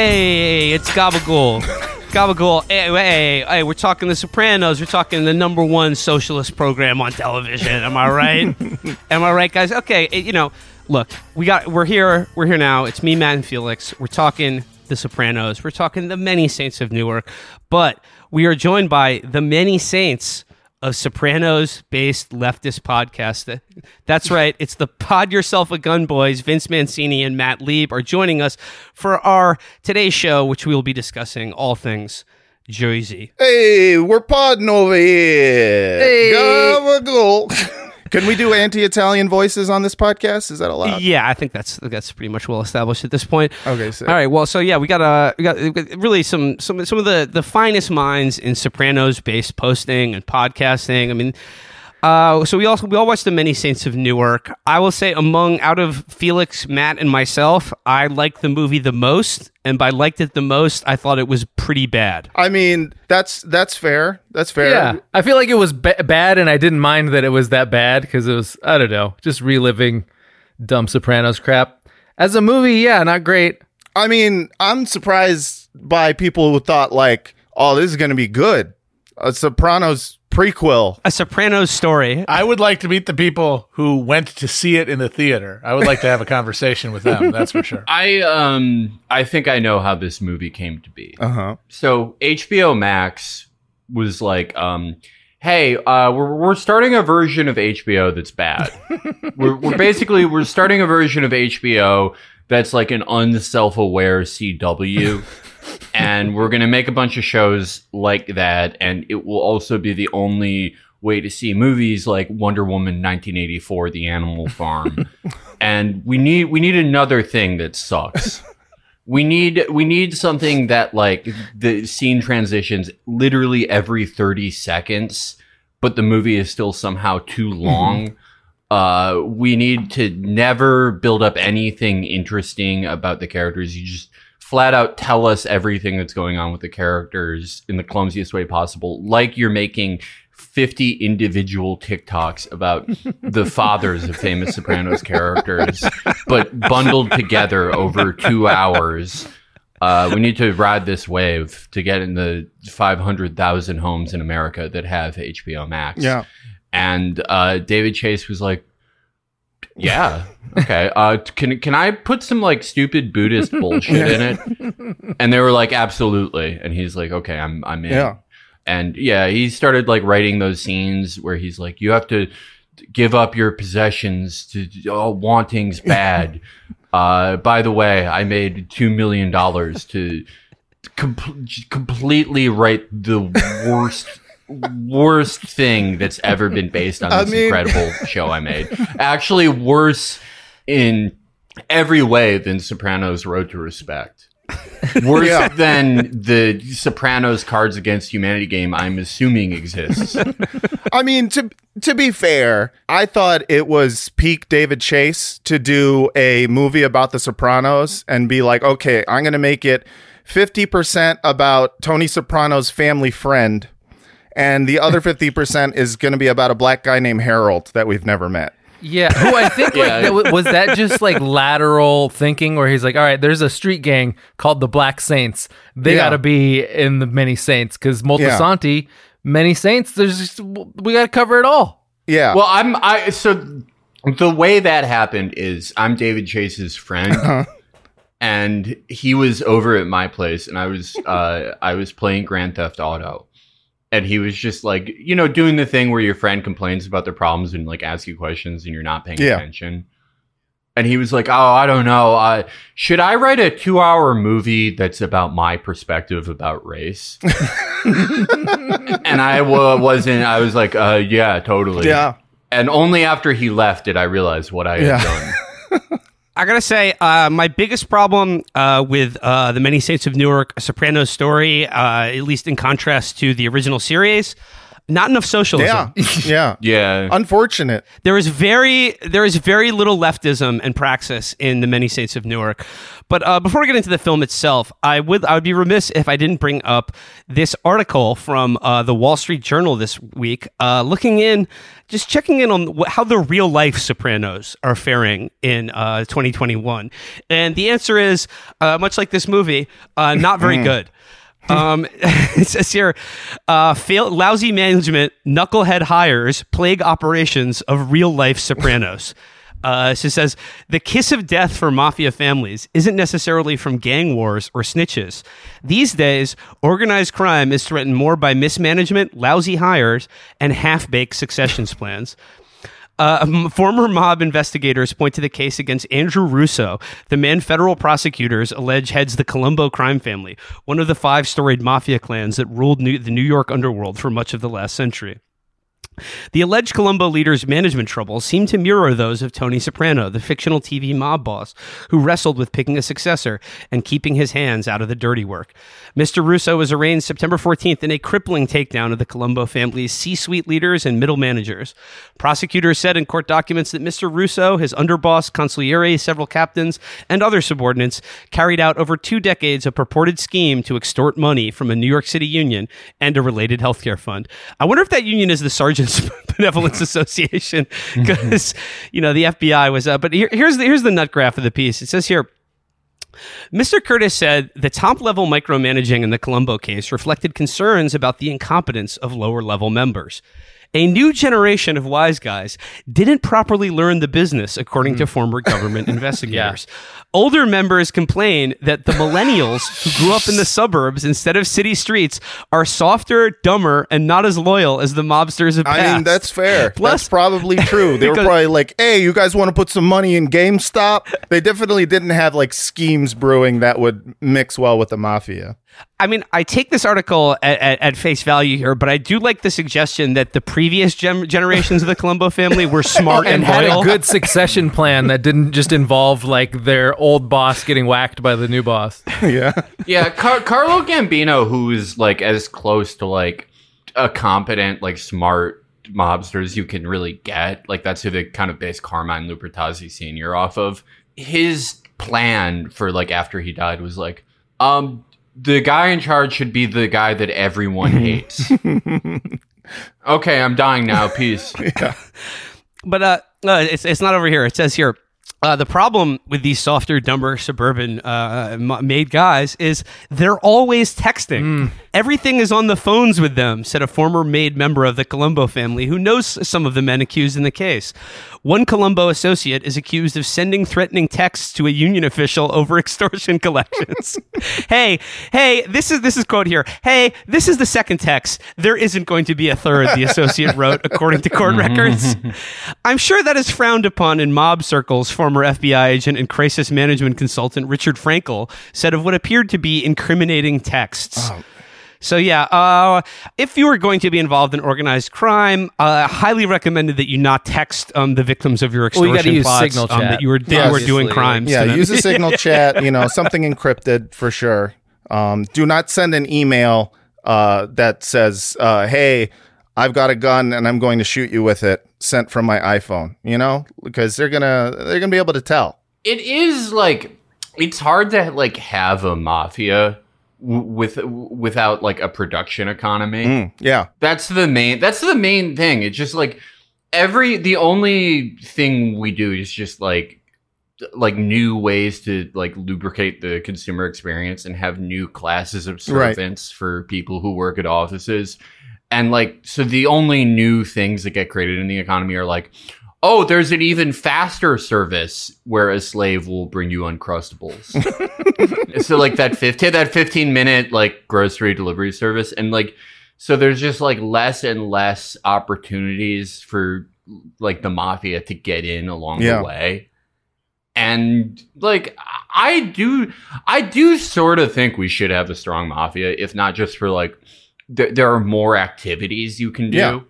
Hey, it's Gabagool. Gabagool. Hey, we're talking The Sopranos. We're talking the number one socialist program on television. Am I right? Am I right, guys? Okay, you know, look, we're here. We're here now. It's me, Matt, and Felix. We're talking The Sopranos. We're talking The Many Saints of Newark. But we are joined by The Many Saints, a Sopranos-based leftist podcast. That's right. It's the Pod Yourself a Gun boys, Vince Mancini and Matt Lieb, are joining us for our today's show, which we will be discussing all things Jersey. Hey, we're podding over here. Hey. Gabagool. Can we do anti-Italian voices on this podcast? Is that allowed? Yeah, I think that's pretty much well established at this point. Okay, so all right. Well, so yeah, we got really some of the finest minds in Sopranos-based posting and podcasting. I mean, so we all watched The Many Saints of Newark. I will say, out of Felix, Matt, and myself, I liked the movie the most, and by liked it the most, I thought it was pretty bad. I mean, that's fair. That's fair. Yeah, I feel like it was bad, and I didn't mind that it was that bad because it was, I don't know, just reliving dumb Sopranos crap. As a movie, yeah, not great. I mean, I'm surprised by people who thought like, oh, this is going to be good. A Sopranos prequel. A Sopranos story. I would like to meet the people who went to see it in the theater. I would like to have a conversation with them, that's for sure. I think I know how this movie came to be. Uh-huh. So HBO Max was like, hey, we're starting a version of HBO that's bad. we're starting a version of HBO that's like an unself-aware CW, and we're gonna make a bunch of shows like that, and it will also be the only way to see movies like Wonder Woman 1984, The Animal Farm, and we need another thing that sucks. We need something that, like, the scene transitions literally every 30 seconds, but the movie is still somehow too long. We need to never build up anything interesting about the characters. You just flat out tell us everything that's going on with the characters in the clumsiest way possible, like you're making 50 individual TikToks about the fathers of famous Sopranos characters, but bundled together over 2 hours. We need to ride this wave to get in the 500,000 homes in America that have HBO Max. Yeah. And David Chase was like, yeah, okay. Can I put some like stupid Buddhist bullshit in it? And they were like, absolutely. And he's like, okay, I'm in. Yeah. And yeah, he started like writing those scenes where he's like, you have to give up your possessions to all wanting's bad. By the way, I made $2 million to completely write the worst thing that's ever been based on this incredible show I made. Actually worse in every way than Sopranos Road to Respect. Worse than the Sopranos Cards Against Humanity game I'm assuming exists. I mean, to be fair, I thought it was peak David Chase to do a movie about the Sopranos and be like, okay, I'm going to make it 50% about Tony Soprano's family friend, and the other 50% is going to be about a black guy named Harold that we've never met. Yeah, who I think was that just like lateral thinking where he's like, all right, there's a street gang called the Black Saints. They got to be in the Many Saints because Moltisanti, Many Saints, we got to cover it all. Yeah. Well, so the way that happened is I'm David Chase's friend. Uh-huh. And he was over at my place and I was playing Grand Theft Auto. And he was just like, you know, doing the thing where your friend complains about their problems and like asks you questions and you're not paying attention. And he was like, oh, I don't know. Should I write a 2-hour movie that's about my perspective about race? And I was like, yeah, totally. Yeah. And only after he left did I realize what I had done. I gotta say, my biggest problem with The Many Saints of Newark, a Sopranos story, at least in contrast to the original series, Not enough socialism. Yeah. Yeah. Unfortunate. There is very little leftism and praxis in The Many Saints of Newark. But before we get into the film itself, I would be remiss if I didn't bring up this article from the Wall Street Journal this week, checking in on how the real life Sopranos are faring in 2021. And the answer is, much like this movie, not very good. It says here, lousy management, knucklehead hires, plague operations of real-life Sopranos. So it says, the kiss of death for mafia families isn't necessarily from gang wars or snitches. These days, organized crime is threatened more by mismanagement, lousy hires, and half-baked successions plans. Former mob investigators point to the case against Andrew Russo, the man federal prosecutors allege heads the Colombo crime family, one of the 5-storied mafia clans that ruled the New York underworld for much of the last century. The alleged Colombo leader's management troubles seem to mirror those of Tony Soprano, the fictional TV mob boss who wrestled with picking a successor and keeping his hands out of the dirty work. Mr. Russo was arraigned September 14th in a crippling takedown of the Colombo family's C-suite leaders and middle managers. Prosecutors said in court documents that Mr. Russo, his underboss, consigliere, several captains, and other subordinates carried out over 2 decades a purported scheme to extort money from a New York City union and a related healthcare fund. I wonder if that union is the Sergeant Benevolence Association, because the FBI was up. But here's the nut graph of the piece. It says here, Mr. Curtis said the top-level micromanaging in the Colombo case reflected concerns about the incompetence of lower-level members. A new generation of wise guys didn't properly learn the business, according to former government investigators. Yeah. Older members complain that the millennials who grew up in the suburbs instead of city streets are softer, dumber, and not as loyal as the mobsters of past. I mean, that's fair. Plus, that's probably true. They were probably like, hey, you guys want to put some money in GameStop? They definitely didn't have like schemes brewing that would mix well with the mafia. I mean, I take this article at face value here, but I do like the suggestion that the previous generations of the Colombo family were smart and loyal. Had a good succession plan that didn't just involve like their old boss getting whacked by the new boss. Yeah. Yeah. Carlo Gambino, who's like as close to like a competent, like smart mobster as you can really get. Like that's who they kind of based Carmine Lupertazzi Sr. off of. His plan for like after he died was like, the guy in charge should be the guy that everyone hates. Okay, I'm dying now. Peace. Yeah. But it's not over here. It says here, the problem with these softer, dumber, suburban made guys is they're always texting. Mm. Everything is on the phones with them, said a former maid member of the Colombo family who knows some of the men accused in the case. One Colombo associate is accused of sending threatening texts to a union official over extortion collections. Hey, this is quote here. Hey, this is the second text. There isn't going to be a third, the associate wrote, according to court records. I'm sure that is frowned upon in mob circles, former FBI agent and crisis management consultant Richard Frankel said of what appeared to be incriminating texts. Oh. So yeah, if you are going to be involved in organized crime, highly recommended that you not text the victims of your extortion plots that you were doing crimes. Yeah, use a signal chat, something encrypted for sure. Do not send an email that says, hey, I've got a gun and I'm going to shoot you with it, sent from my iPhone, because they're going to be able to tell. It is like, it's hard to like have a mafia without like a production economy. Yeah. That's the main thing. It's just like the only thing we do is just like new ways to like lubricate the consumer experience and have new classes of servants for people who work at offices. And like, so the only new things that get created in the economy are like, oh, there's an even faster service where a slave will bring you Uncrustables. So like that 15-minute like grocery delivery service. And like, so there's just like less and less opportunities for like the mafia to get in along the way. And like, I do sort of think we should have a strong mafia, if not just for like, there are more activities you can do. Yeah.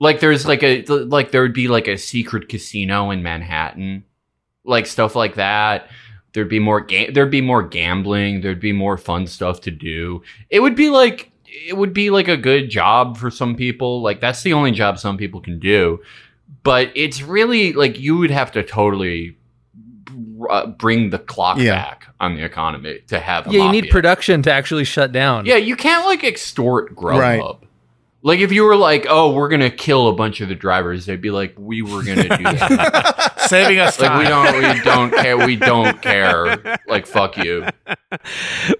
Like there's like there would be like a secret casino in Manhattan, like stuff like that. There'd be more gambling. There'd be more fun stuff to do. It would be like it would be like a good job for some people. Like, that's the only job some people can do. But it's really like you would have to totally bring the clock back on the economy to have a you need production to actually shut down. Yeah, you can't like extort Grubhub. Right. Like if you were like, oh, we're going to kill a bunch of the drivers, they'd be like, we were going to do that. Saving us time. Like, we don't care. Like, fuck you.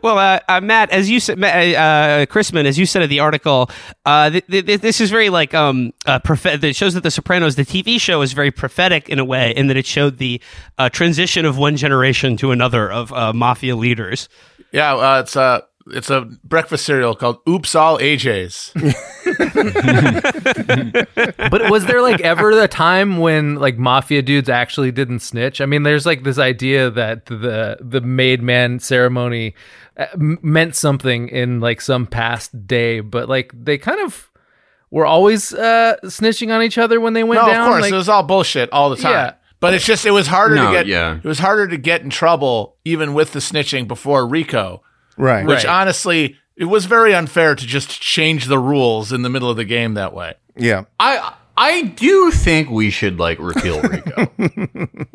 Well, Matt, as you said, Chrisman, as you said in the article, this is very like, it shows that The Sopranos, the TV show, is very prophetic in a way, in that it showed the transition of one generation to another of mafia leaders. Yeah, it's a breakfast cereal called Oops All AJ's. But was there like ever a time when like mafia dudes actually didn't snitch? I mean, there's like this idea that the made man ceremony meant something in like some past day, but like they kind of were always snitching on each other when they went down. Of course, like, it was all bullshit all the time. Yeah. But it's just it was harder to get in trouble even with the snitching before RICO. Right. Which honestly, it was very unfair to just change the rules in the middle of the game that way. Yeah. I do think we should like repeal RICO.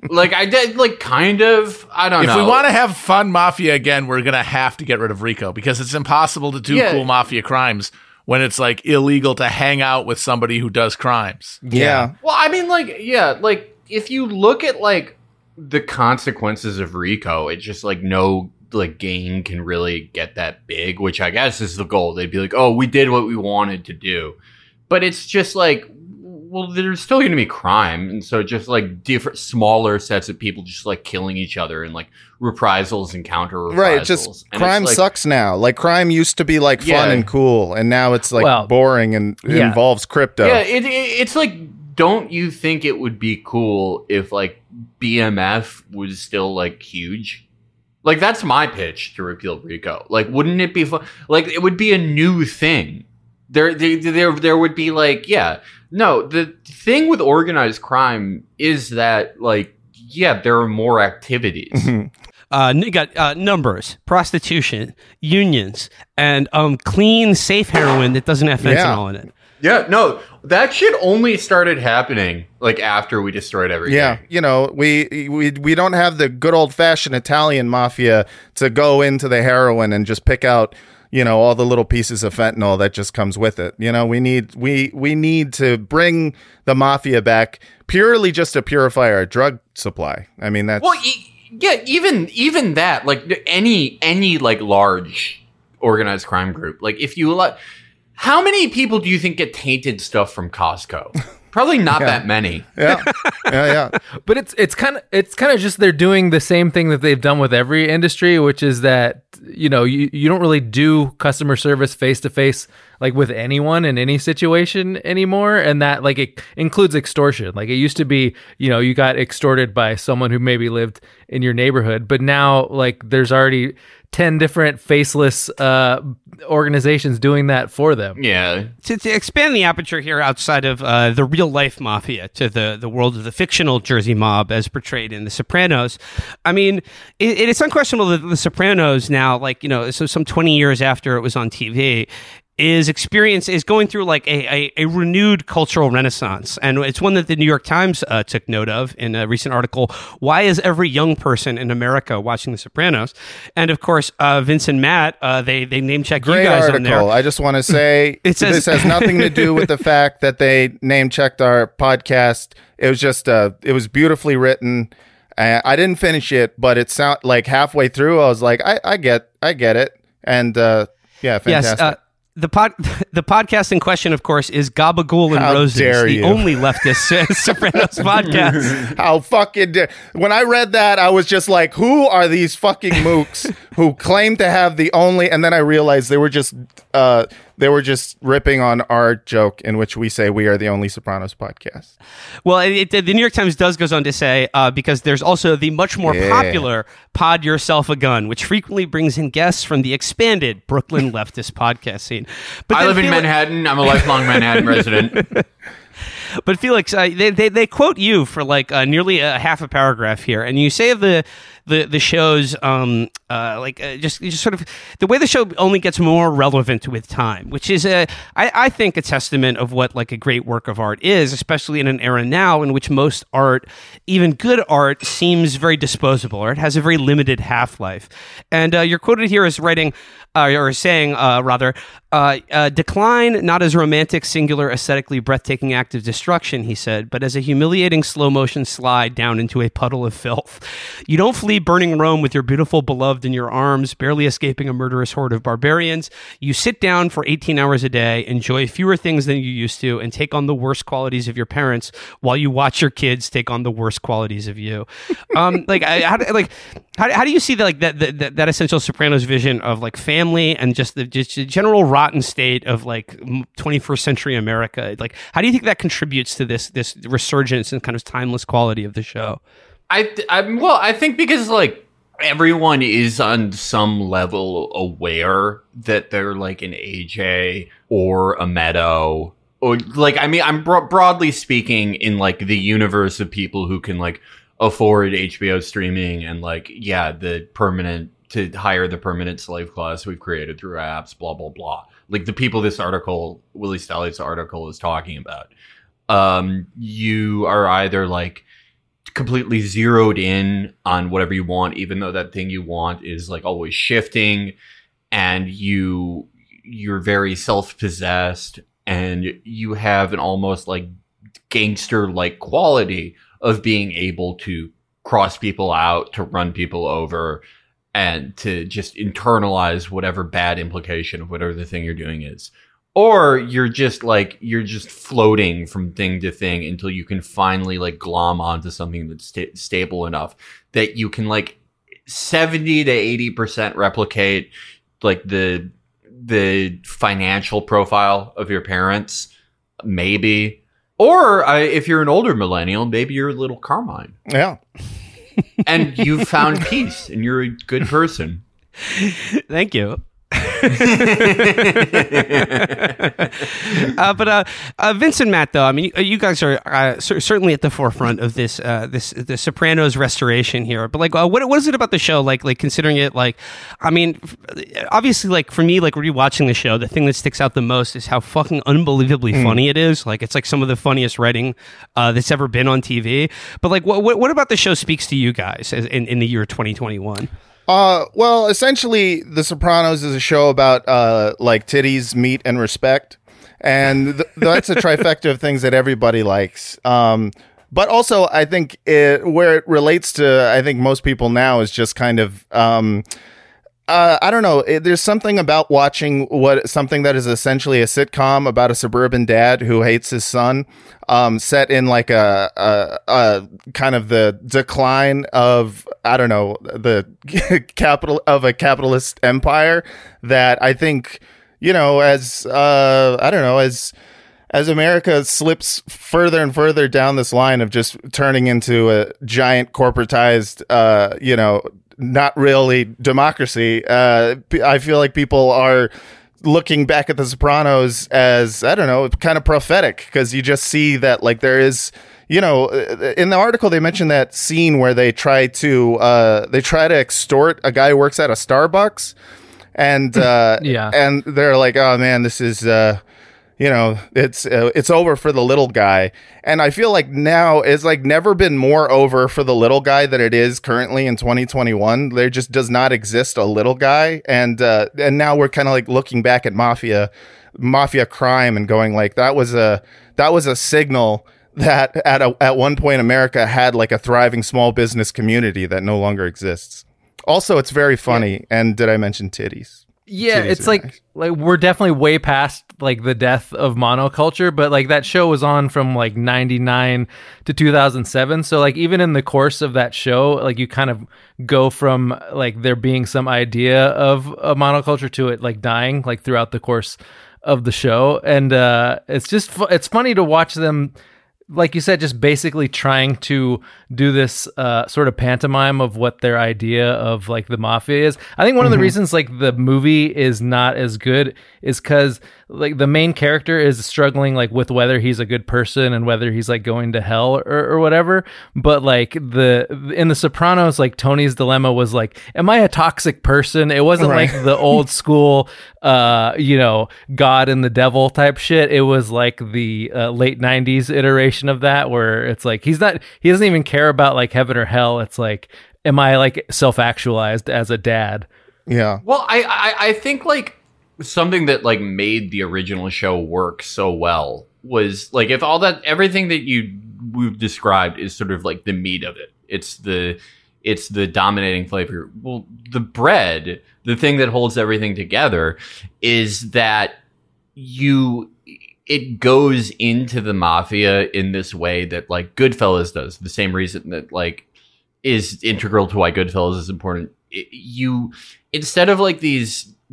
Like I did, like kind of. I don't know. If we want to have fun mafia again, we're gonna have to get rid of RICO because it's impossible to do cool mafia crimes when it's like illegal to hang out with somebody who does crimes. Yeah. Well, I mean, like, like if you look at like the consequences of RICO, it's just like no gain can really get that big, which I guess is the goal. They'd be like, oh, we did what we wanted to do. But it's just like, well, there's still going to be crime. And so just like different smaller sets of people just like killing each other and like reprisals and counter reprisals. Right. Just and crime like, sucks now. Like crime used to be like fun and cool. And now it's like boring and involves crypto. Yeah. It's like, don't you think it would be cool if like BMF was still like huge? Like, that's my pitch to repeal RICO. Like, wouldn't it be fun? Like, it would be a new thing. There would be, like, the thing with organized crime is that, like, there are more activities. Mm-hmm. You got numbers, prostitution, unions, and clean, safe heroin that doesn't have fentanyl in it. Yeah, no, that shit only started happening like after we destroyed everything. Yeah, you know, we don't have the good old fashioned Italian mafia to go into the heroin and just pick out, you know, all the little pieces of fentanyl that just comes with it. You know, we need to bring the mafia back purely just to purify our drug supply. I mean, that's even that, like any like large organized crime group, like if you like. How many people do you think get tainted stuff from Costco? Probably not that many. Yeah. But it's kind of just they're doing the same thing that they've done with every industry, which is that, you know, you don't really do customer service face to face like with anyone in any situation anymore, and that like it includes extortion. Like it used to be, you know, you got extorted by someone who maybe lived in your neighborhood, but now like there's already 10 different faceless organizations doing that for them. Yeah. To expand the aperture here outside of the real life mafia to the world of the fictional Jersey mob as portrayed in The Sopranos, I mean, it's unquestionable that The Sopranos now, like, you know, so some 20 years after it was on TV, is going through like a renewed cultural renaissance. And it's one that the New York Times took note of in a recent article, Why Is Every Young Person in America Watching The Sopranos? And of course, Vince and Matt, they name-check you guys article. On there. I just want to say, this has nothing to do with the fact that they name-checked our podcast. It was just, it was beautifully written. I didn't finish it, but it sound like halfway through, I was like, I get it. And fantastic. Yes, The podcast in question, of course, is Gabagool and Roses, the only leftist Sopranos podcast. How fucking dare. When I read that, I was just like, who are these fucking mooks who claim to have the only, and then I realized they were just ripping on our joke in which we say we are the only Sopranos podcast. Well, the New York Times goes on to say, because there's also the much more popular Pod Yourself a Gun, which frequently brings in guests from the expanded Brooklyn leftist podcast scene. But I live in Manhattan. I'm a lifelong Manhattan resident. But Felix, they quote you for like nearly a half a paragraph here, and you say of the show's just sort of the way the show only gets more relevant with time, which is I think a testament of what like a great work of art is, especially in an era now in which most art, even good art, seems very disposable or it has a very limited half-life. And you're quoted here as writing or saying, decline not as romantic, singular, aesthetically breathtaking act of destruction, he said, but as a humiliating slow motion slide down into a puddle of filth. You don't flee burning Rome with your beautiful beloved in your arms, barely escaping a murderous horde of barbarians. You sit down for 18 hours a day, enjoy fewer things than you used to, and take on the worst qualities of your parents while you watch your kids take on the worst qualities of you. How do you see that essential Sopranos vision of like family and just the general rotten state of like 21st century America? Like, how do you think that contributes to this resurgence and kind of timeless quality of the show? I think because like everyone is on some level aware that they're like an AJ or a Meadow, or like, I mean, I'm broadly speaking in like the universe of people who can like afford HBO streaming and like, yeah, to hire the permanent slave class we've created through apps, blah, blah, blah. Like the people this article, Willie Staley's article, is talking about. You are either like completely zeroed in on whatever you want, even though that thing you want is like always shifting, and you're very self-possessed, and you have an almost like gangster-like quality of being able to cross people out, to run people over, and to just internalize whatever bad implication of whatever the thing you're doing is. Or you're just floating from thing to thing until you can finally like glom onto something that's stable enough that you can like 70 to 80% replicate like the financial profile of your parents, maybe. Or if you're an older millennial, maybe you're a little Carmine. Yeah. And you've found peace and you're a good person. Thank you. But Vince and Matt, though, I mean, you guys are certainly at the forefront of this Sopranos restoration here. But like, what is it about the show? Like considering it, like, I mean, obviously, like for me, like rewatching the show, the thing that sticks out the most is how fucking unbelievably funny it is. Like, it's like some of the funniest writing that's ever been on TV. But like, what about the show speaks to you guys in the year 2021? Well, essentially, The Sopranos is a show about, like, titties, meat, and respect. And that's a trifecta of things that everybody likes. But also, I think where it relates to, I think, most people now is just kind of... I don't know. There's something about watching something that is essentially a sitcom about a suburban dad who hates his son, set in like a kind of the decline of, I don't know, the capital of a capitalist empire that I think, you know, as America slips further and further down this line of just turning into a giant corporatized, not really democracy. I feel like people are looking back at The Sopranos as, I don't know, kind of prophetic, because you just see that like there is, you know, in the article they mentioned that scene where they try to extort a guy who works at a Starbucks, and yeah, and they're like, oh man, this is it's over for the little guy. And I feel like now it's like never been more over for the little guy than it is currently in 2021. There just does not exist a little guy. And now we're kind of like looking back at mafia crime and going like, that was a signal that at one point America had like a thriving small business community that no longer exists. Also, it's very funny. Yeah. And did I mention titties? Yeah, it's like nice. Like we're definitely way past like the death of monoculture, but like that show was on from like 99 to 2007. So like even in the course of that show, like you kind of go from like there being some idea of a monoculture to it like dying like throughout the course of the show. And it's funny to watch them like you said, just basically trying to do this sort of pantomime of what their idea of like the mafia is. I think one of the reasons like the movie is not as good is because like the main character is struggling like with whether he's a good person and whether he's like going to hell or whatever. But like in The Sopranos, like Tony's dilemma was like, am I a toxic person? It wasn't like the old school, you know, God and the devil type shit. It was like the late 90s iteration of that where it's like, he doesn't even care about like heaven or hell. It's like, am I like self-actualized as a dad? Yeah. Well, I think like, something that like made the original show work so well was like if all that everything that we've described is sort of like the meat of it. It's the dominating flavor. Well, the bread, the thing that holds everything together, is that it goes into the mafia in this way that like Goodfellas does. The same reason that like is integral to why Goodfellas is important. Instead of like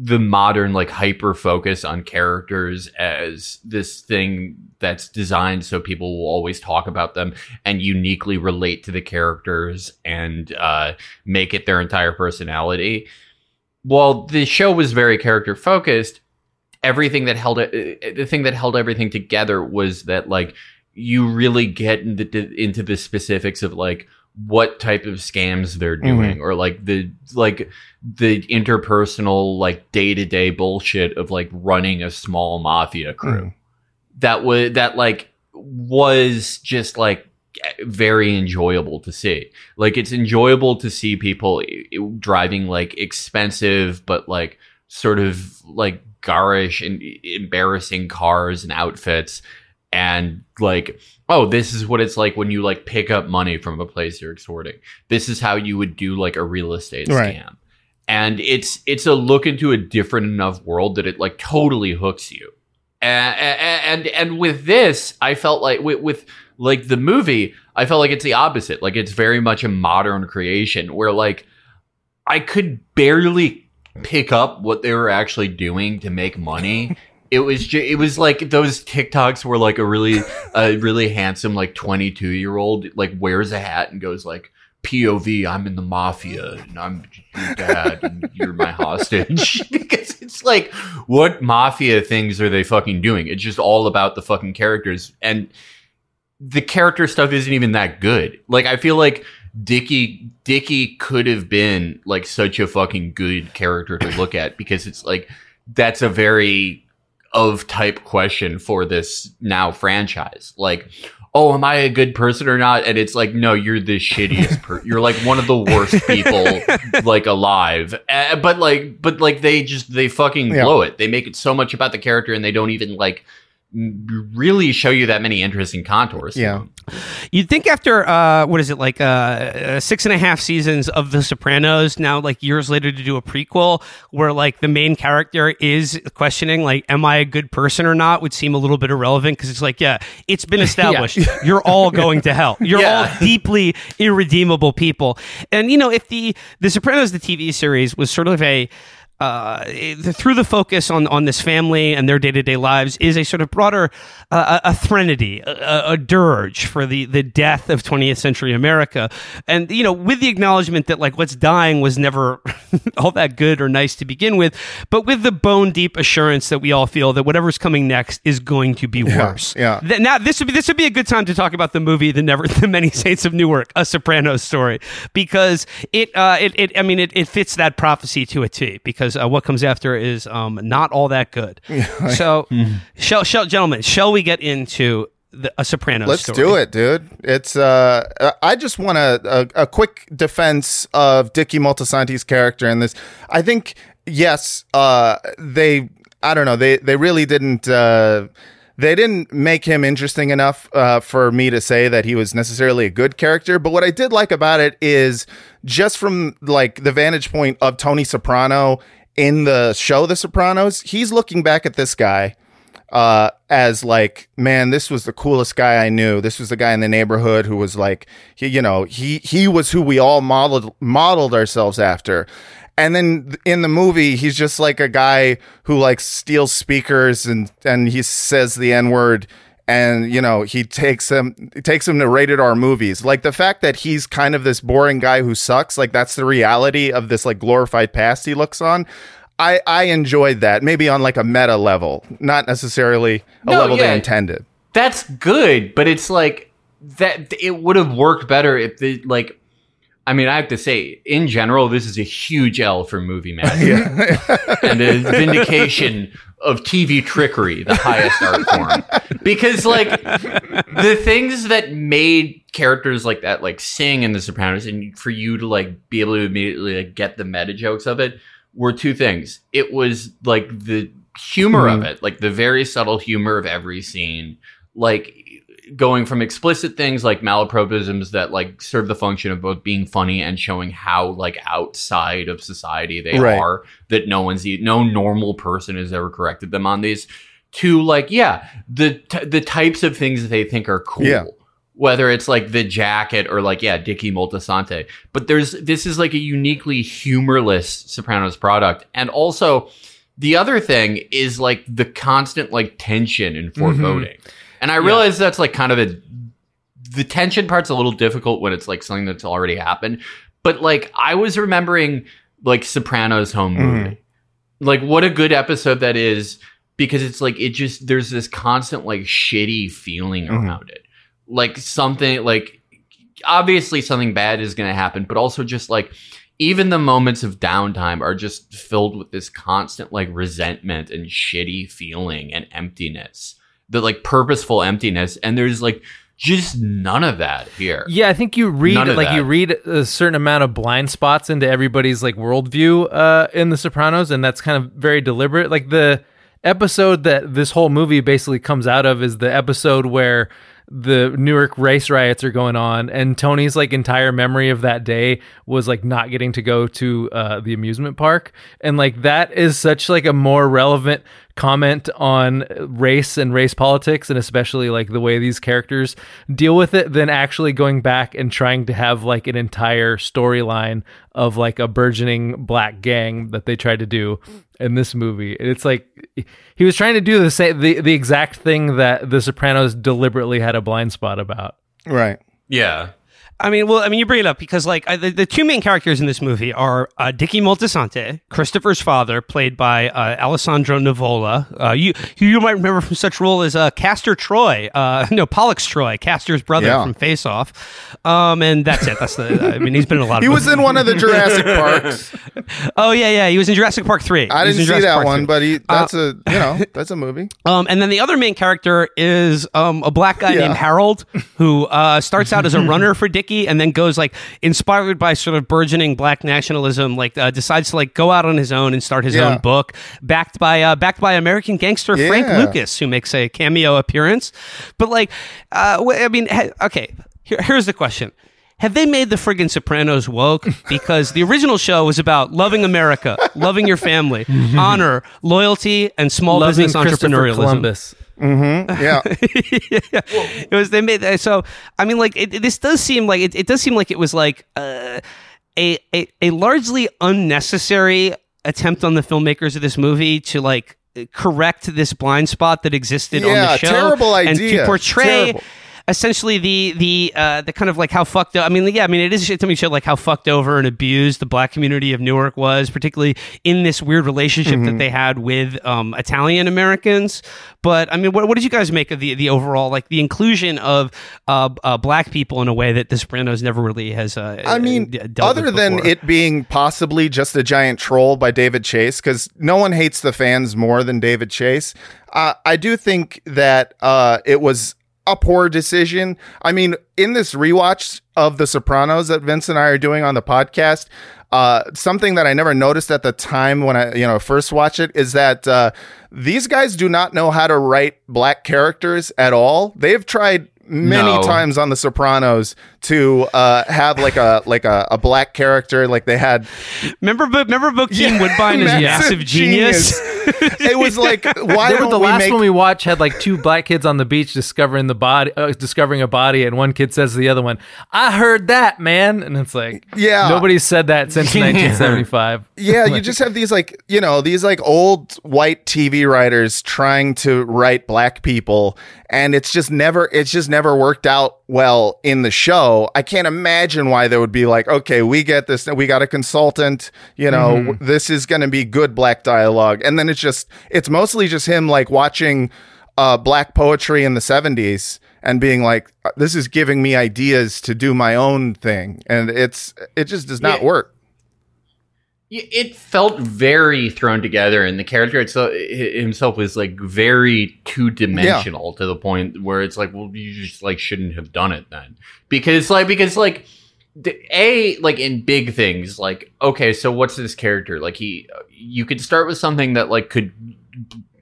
the modern like hyper focus on characters as this thing that's designed so people will always talk about them and uniquely relate to the characters and make it their entire personality. While the show was very character focused, the thing that held everything together was that like you really get into the specifics of like what type of scams they're doing or like the interpersonal like day-to-day bullshit of like running a small mafia crew that was just like very enjoyable to see. Like it's enjoyable to see people driving like expensive but like sort of like garish and embarrassing cars and outfits. And like, oh, this is what it's like when you like pick up money from a place you're extorting. This is how you would do like a real estate scam. And it's a look into a different enough world that it like totally hooks you. And with this, I felt like with like the movie, I felt like it's the opposite. Like it's very much a modern creation where like I could barely pick up what they were actually doing to make money. It was like those TikToks where like a really handsome like 22-year-old like wears a hat and goes like POV, I'm in the mafia and I'm your dad and you're my hostage. Because it's like, what mafia things are they fucking doing? It's just all about the fucking characters, and the character stuff isn't even that good. Like I feel like Dickie could have been like such a fucking good character to look at, because it's like that's a very of type question for this now franchise. Like, oh, am I a good person or not? And it's like, no, you're the shittiest you're like one of the worst people like alive. But they fucking blow it. They make it so much about the character and they don't even like really show you that many interesting contours. Yeah. You'd think after, 6.5 seasons of The Sopranos, now like years later, to do a prequel where like the main character is questioning, like, am I a good person or not, would seem a little bit irrelevant. Cause it's like, yeah, it's been established. You're all going to hell. You're all deeply irredeemable people. And you know, if the Sopranos, the TV series, was sort of through the focus on this family and their day-to-day lives, is a sort of broader a threnody, a dirge for the death of 20th century America. And, you know, with the acknowledgement that, like, what's dying was never all that good or nice to begin with, but with the bone-deep assurance that we all feel that whatever's coming next is going to be worse. Yeah. Now, this would be a good time to talk about the movie The Many Saints of Newark, a Sopranos story, because it fits that prophecy to a T, because what comes after is not all that good. So, gentlemen, shall we get into a Sopranos story? Let's do it, dude. It's I just want a quick defense of Dickie Moltisanti's character in this. I think, yes, they really didn't... They didn't make him interesting enough for me to say that he was necessarily a good character. But what I did like about it is just from like the vantage point of Tony Soprano in the show The Sopranos, he's looking back at this guy as like, man, this was the coolest guy I knew. This was the guy in the neighborhood who was like, he was who we all modeled ourselves after. And then in the movie, he's just like a guy who like steals speakers and he says the N-word And, you know, he takes him to rated R movies. Like, the fact that he's kind of this boring guy who sucks, like, that's the reality of this, like, glorified past he looks on. I enjoyed that, maybe on, like, a meta level, not necessarily a level they intended. That's good, but it's, like, that it would have worked better if the, like... I mean, I have to say, in general, this is a huge L for movie magic. Yeah. And a vindication of TV trickery, the highest art form. Because, like, the things that made characters like that, like, sing in The Sopranos, and for you to, like, be able to immediately, like, get the meta jokes of it, were two things. It was, like, the humor of it, like, the very subtle humor of every scene, like... going from explicit things like malapropisms that like serve the function of both being funny and showing how like outside of society they are, that no normal person has ever corrected them on these, to like, the types of things that they think are cool, whether it's like the jacket or like, Dickie Moltisanti. But this is like a uniquely humorless Sopranos product. And also the other thing is like the constant like tension and foreboding. Mm-hmm. And I realize that's like kind of the tension part's a little difficult when it's like something that's already happened. But like I was remembering like Sopranos home movie. Like what a good episode that is, because it's like it just there's this constant like shitty feeling around it. Like something like obviously something bad is going to happen, but also just like even the moments of downtime are just filled with this constant like resentment and shitty feeling and emptiness. The like purposeful emptiness, and there's like just none of that here. Yeah, I think you read a certain amount of blind spots into everybody's like worldview in The Sopranos, and that's kind of very deliberate. Like the episode that this whole movie basically comes out of is the episode where the Newark race riots are going on, and Tony's like entire memory of that day was like not getting to go to the amusement park, and like that is such like a more relevant comment on race and race politics, and especially like the way these characters deal with it, than actually going back and trying to have like an entire storyline of like a burgeoning black gang that they tried to do in this movie. It's like he was trying to do the same, the exact thing that The Sopranos deliberately had a blind spot about. Right. Yeah. I mean, you bring it up because like the two main characters in this movie are Dickie Moltisanti, Christopher's father, played by Alessandro Nivola, you might remember from such role as Castor Troy, Pollux Troy, Castor's brother from Face Off, and that's it. That's the. I mean, he's been in a lot of. He was in one of the Jurassic Parks. Oh yeah, he was in Jurassic Park 3. I didn't see that one, but that's a movie. And then the other main character is a black guy named Harold, who starts out as a runner for Dickie. And then goes like inspired by sort of burgeoning black nationalism, like decides to like go out on his own and start his own book, backed by American gangster Frank Lucas, who makes a cameo appearance. But like, I mean, okay, here's the question. Have they made the friggin' Sopranos woke? Because the original show was about loving America, loving your family, honor, loyalty, and small loving business entrepreneurialism. Columbus. Mm-hmm. Yeah. Yeah. It was, they made that. So, I mean, like, this does seem like, it does seem like it was like a largely unnecessary attempt on the filmmakers of this movie to like correct this blind spot that existed on the show. Terrible idea. And to portray... Terrible. Essentially, the kind of like how fucked up. I mean, it is to me show like how fucked over and abused the black community of Newark was, particularly in this weird relationship that they had with Italian Americans. But I mean, what did you guys make of the overall like the inclusion of black people in a way that The Sopranos never really has? I mean, dealt other with than it being possibly just a giant troll by David Chase, because no one hates the fans more than David Chase. I do think that it was a poor decision. I mean, in this rewatch of The Sopranos that Vince and I are doing on the podcast, something that I never noticed at the time when I, first watched it is that these guys do not know how to write black characters at all. They've tried many times on The Sopranos to have like a black character, like they had. Remember Bokeem Woodbine is massive genius. It was like why the last one we watched had like two black kids on the beach discovering a body, and one kid says to the other one, "I heard that, man," and it's like nobody said that since 1975. Yeah, like, you just have these like these like old white TV writers trying to write black people, and it's just never worked out well in the show. I can't imagine why there would be like, okay, we get this, we got a consultant, this is going to be good black dialogue, and then it's mostly just him like watching black poetry in the 70s and being like, this is giving me ideas to do my own thing, and it just does not work. It felt very thrown together, and the character himself was like very two-dimensional to the point where it's like, well, you just like shouldn't have done it then, because in big things, like, okay, so what's this character like? You could start with something that like could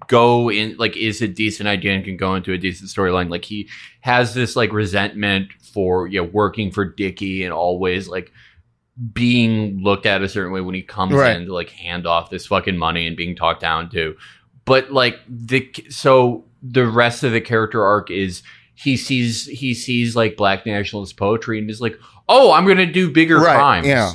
go in, like, is a decent idea and can go into a decent storyline. Like he has this like resentment for working for Dickie and always like being looked at a certain way when he comes in to like hand off this fucking money and being talked down to. But like the rest of the character arc is he sees like black nationalist poetry and is like, oh, I'm going to do bigger crimes. Yeah.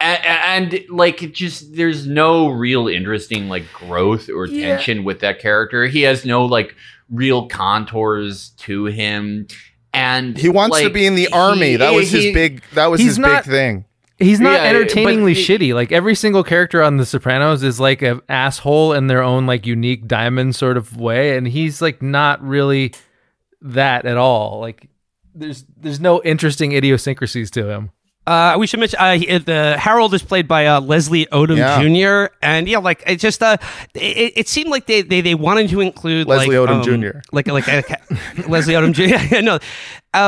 And like, it just, there's no real interesting like growth or tension with that character. He has no like real contours to him. And he wants to be in the army. That was his big thing. He's not entertainingly shitty. Like every single character on The Sopranos is like an asshole in their own like unique diamond sort of way, and he's like not really that at all. Like there's no interesting idiosyncrasies to him. We should mention Harold is played by Leslie Odom Jr. and like it just it seemed like they wanted to include Leslie Odom Jr. Leslie Odom Jr. No,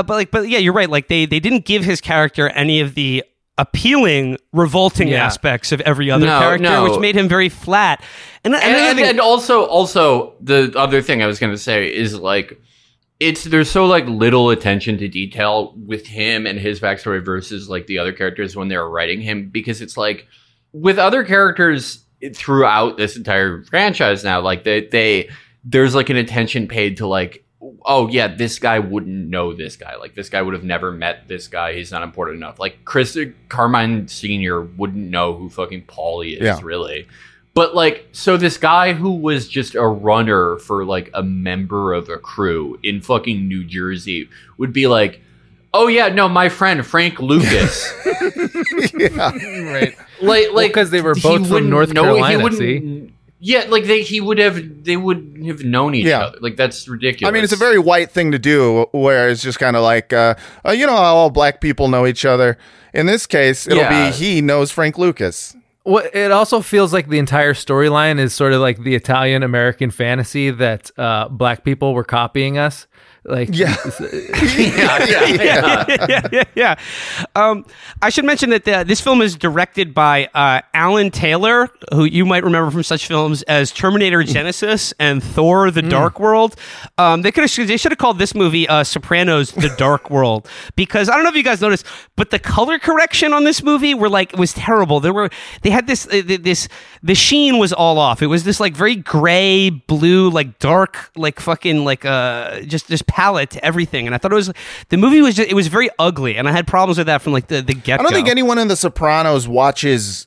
but yeah, you're right. Like they didn't give his character any of the appealing, revolting aspects of every other character, which made him very flat. And also the other thing I was going to say is like, there's so like little attention to detail with him and his backstory versus like the other characters when they're writing him, because it's like with other characters throughout this entire franchise now, like there's like an attention paid to like, oh yeah, this guy wouldn't know this guy. Like this guy would have never met this guy. He's not important enough. Like Carmine Sr. wouldn't know who fucking Paulie is really. But like, so this guy who was just a runner for like a member of a crew in fucking New Jersey would be like, oh yeah, no, my friend Frank Lucas. Right. Like because they were both from North Carolina. See. Yeah, like they wouldn't have known each other. Like that's ridiculous. I mean, it's a very white thing to do, where it's just kind of like, how all black people know each other. In this case, it'll be he knows Frank Lucas. It also feels like the entire storyline is sort of like the Italian-American fantasy that black people were copying us. Like, I should mention that this film is directed by Alan Taylor, who you might remember from such films as Terminator Genesis and Thor: The Dark World. They should have called this movie Sopranos: The Dark World, because I don't know if you guys noticed, but the color correction on this movie was terrible. The sheen was all off. It was this like very gray, blue, like dark, like fucking like just palette to everything, and I thought the movie was very ugly, and I had problems with that from like the get-go. I don't think anyone in The Sopranos watches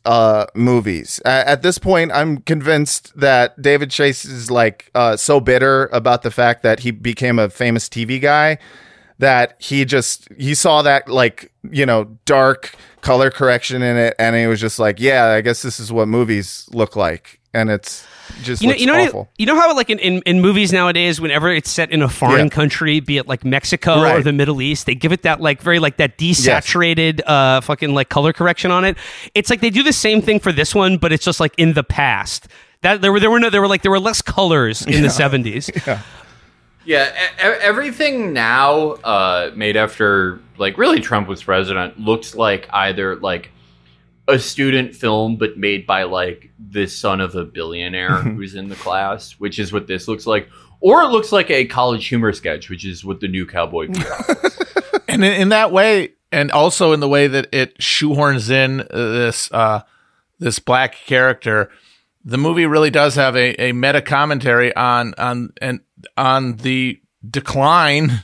movies at this point. I'm convinced that David Chase is like so bitter about the fact that he became a famous TV guy that he saw that like dark color correction in it, and he was just like, yeah, I guess this is what movies look like. And it's just awful. You know how like in movies nowadays, whenever it's set in a foreign country, be it like Mexico or the Middle East, they give it that like very like that desaturated fucking like color correction on it. It's like they do the same thing for this one, but it's just like in the past that there were less colors in the '70s. Yeah. Everything now made after like really Trump was president looks like either like a student film, but made by like the son of a billionaire who's in the class, which is what this looks like. Or it looks like a College Humor sketch, which is what the new Cowboy Bebop is. And in that way, and also in the way that it shoehorns in this black character, the movie really does have a meta commentary on the decline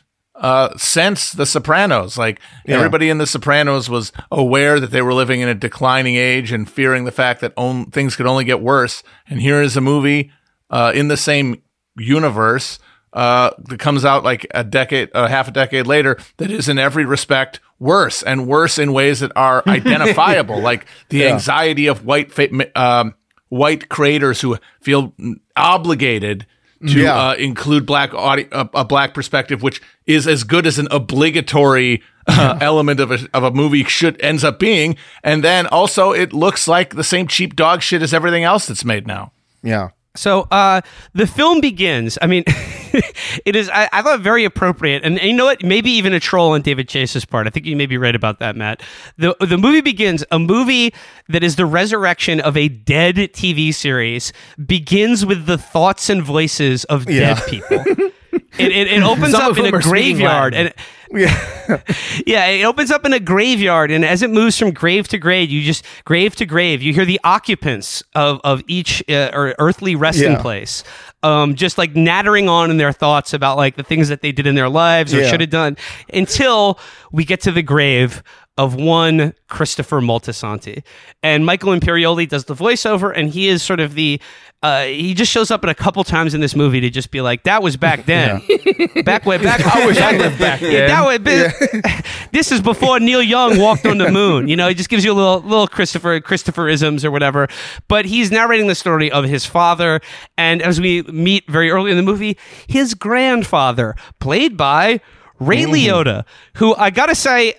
since The Sopranos. Like everybody in The Sopranos was aware that they were living in a declining age and fearing the fact that things could only get worse. And here is a movie in the same universe that comes out like half a decade later that is in every respect worse, and worse in ways that are identifiable, like the anxiety of white creators who feel obligated to include a black perspective, which is as good as an obligatory element of a movie ends up being. And then also it looks like the same cheap dog shit as everything else that's made now. Yeah. So the film begins. I mean, it is, I thought, very appropriate. And you know what? Maybe even a troll on David Chase's part. I think you may be right about that, Matt. The movie begins, a movie that is the resurrection of a dead TV series, begins with the thoughts and voices of dead people. It opens up in a graveyard. It opens up in a graveyard, and as it moves from grave to grave, you hear the occupants of each earthly resting place, just like nattering on in their thoughts about like the things that they did in their lives or should have done, until we get to the grave of one Christopher Moltisanti. And Michael Imperioli does the voiceover, and he is sort of the he just shows up in a couple times in this movie to just be like, that was back then. Back then. This is before Neil Young walked on the moon. You know, it just gives you a little Christopherisms or whatever. But he's narrating the story of his father, and as we meet very early in the movie, his grandfather, played by Ray Liotta, who I gotta say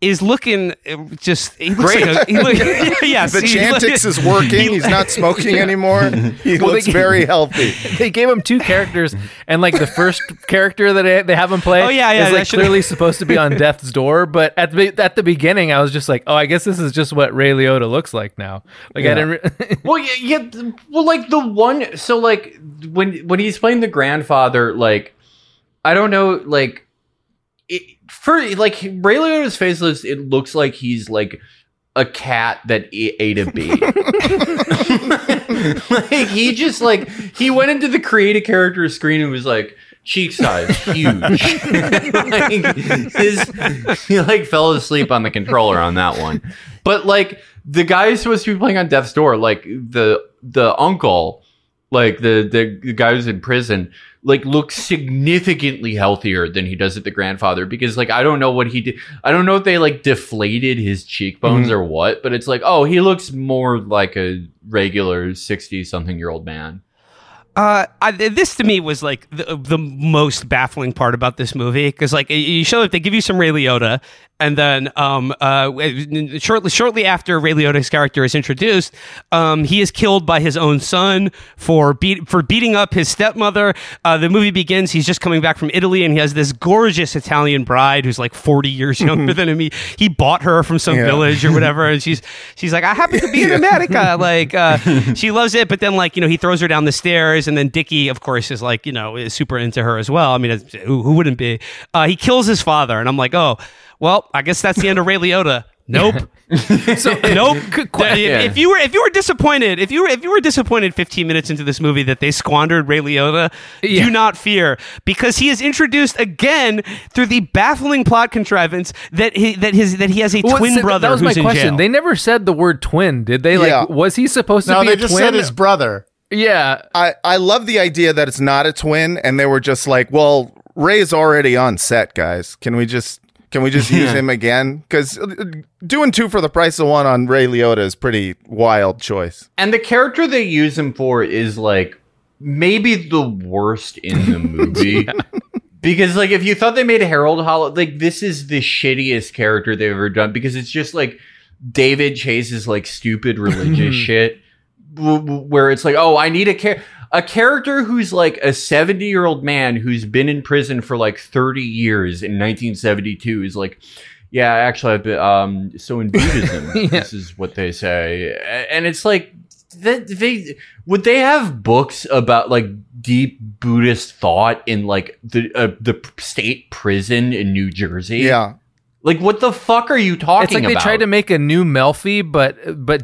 is looking just great. The Chantix is working. He's not smoking anymore. He looks very healthy. They gave him two characters, and like the first character that they have him play is like clearly supposed to be on death's door. But at the beginning, I was just like, oh, I guess this is just what Ray Liotta looks like now. Like I didn't. Like the one. So like when he's playing the grandfather, like, I don't know, like, Ray Liotta's faceless, it looks like he's like a cat that ate a bee. Like, he just like, he went into the create a character screen and was like, cheek size, huge. He like fell asleep on the controller on that one. But like, the guy who's supposed to be playing on death's door, like the uncle, like the guy who's in prison, like, looks significantly healthier than he does at the grandfather, because like, I don't know what he did. I don't know if they like deflated his cheekbones or what, but it's like, oh, he looks more like a regular 60-something-year-old man. This to me was like the most baffling part about this movie, because like, you show that they give you some Ray Liotta, and then shortly after Ray Liotta's character is introduced, he is killed by his own son for beating up his stepmother. The movie begins, he's just coming back from Italy, and he has this gorgeous Italian bride who's like 40 years younger than him. He bought her from some village or whatever, and she's like, I happen to be in America. Like, she loves it, but then like, you know, he throws her down the stairs, and then Dickie, of course, is like, you know, is super into her as well. I mean, who wouldn't be? He kills his father, and I'm like, oh, well, I guess that's the end of Ray Liotta. Nope. If you were disappointed 15 minutes into this movie that they squandered Ray Liotta, do not fear, because he is introduced again through the baffling plot contrivance that he has a twin brother who's in jail. That was my question. They never said the word twin, did they? Like, was he supposed to be a twin? No, they just said his brother. Yeah. I love the idea that it's not a twin, and they were just like, well, Ray's already on set, guys. Can we just use him again? Because doing two for the price of one on Ray Liotta is pretty wild choice. And the character they use him for is like maybe the worst in the movie. Because like, if you thought they made Harold hollow, like, this is the shittiest character they've ever done, because it's just like David Chase's like stupid religious shit, where it's like, oh, I need a character who's like a 70-year-old man who's been in prison for like 30 years in 1972 is like, Yeah, actually, I've been, so in Buddhism, yeah. This is what they say. And it's like, would they have books about like deep Buddhist thought in like the state prison in New Jersey? Yeah. Like, what the fuck are you talking about? It's like they tried to make a new Melfi, but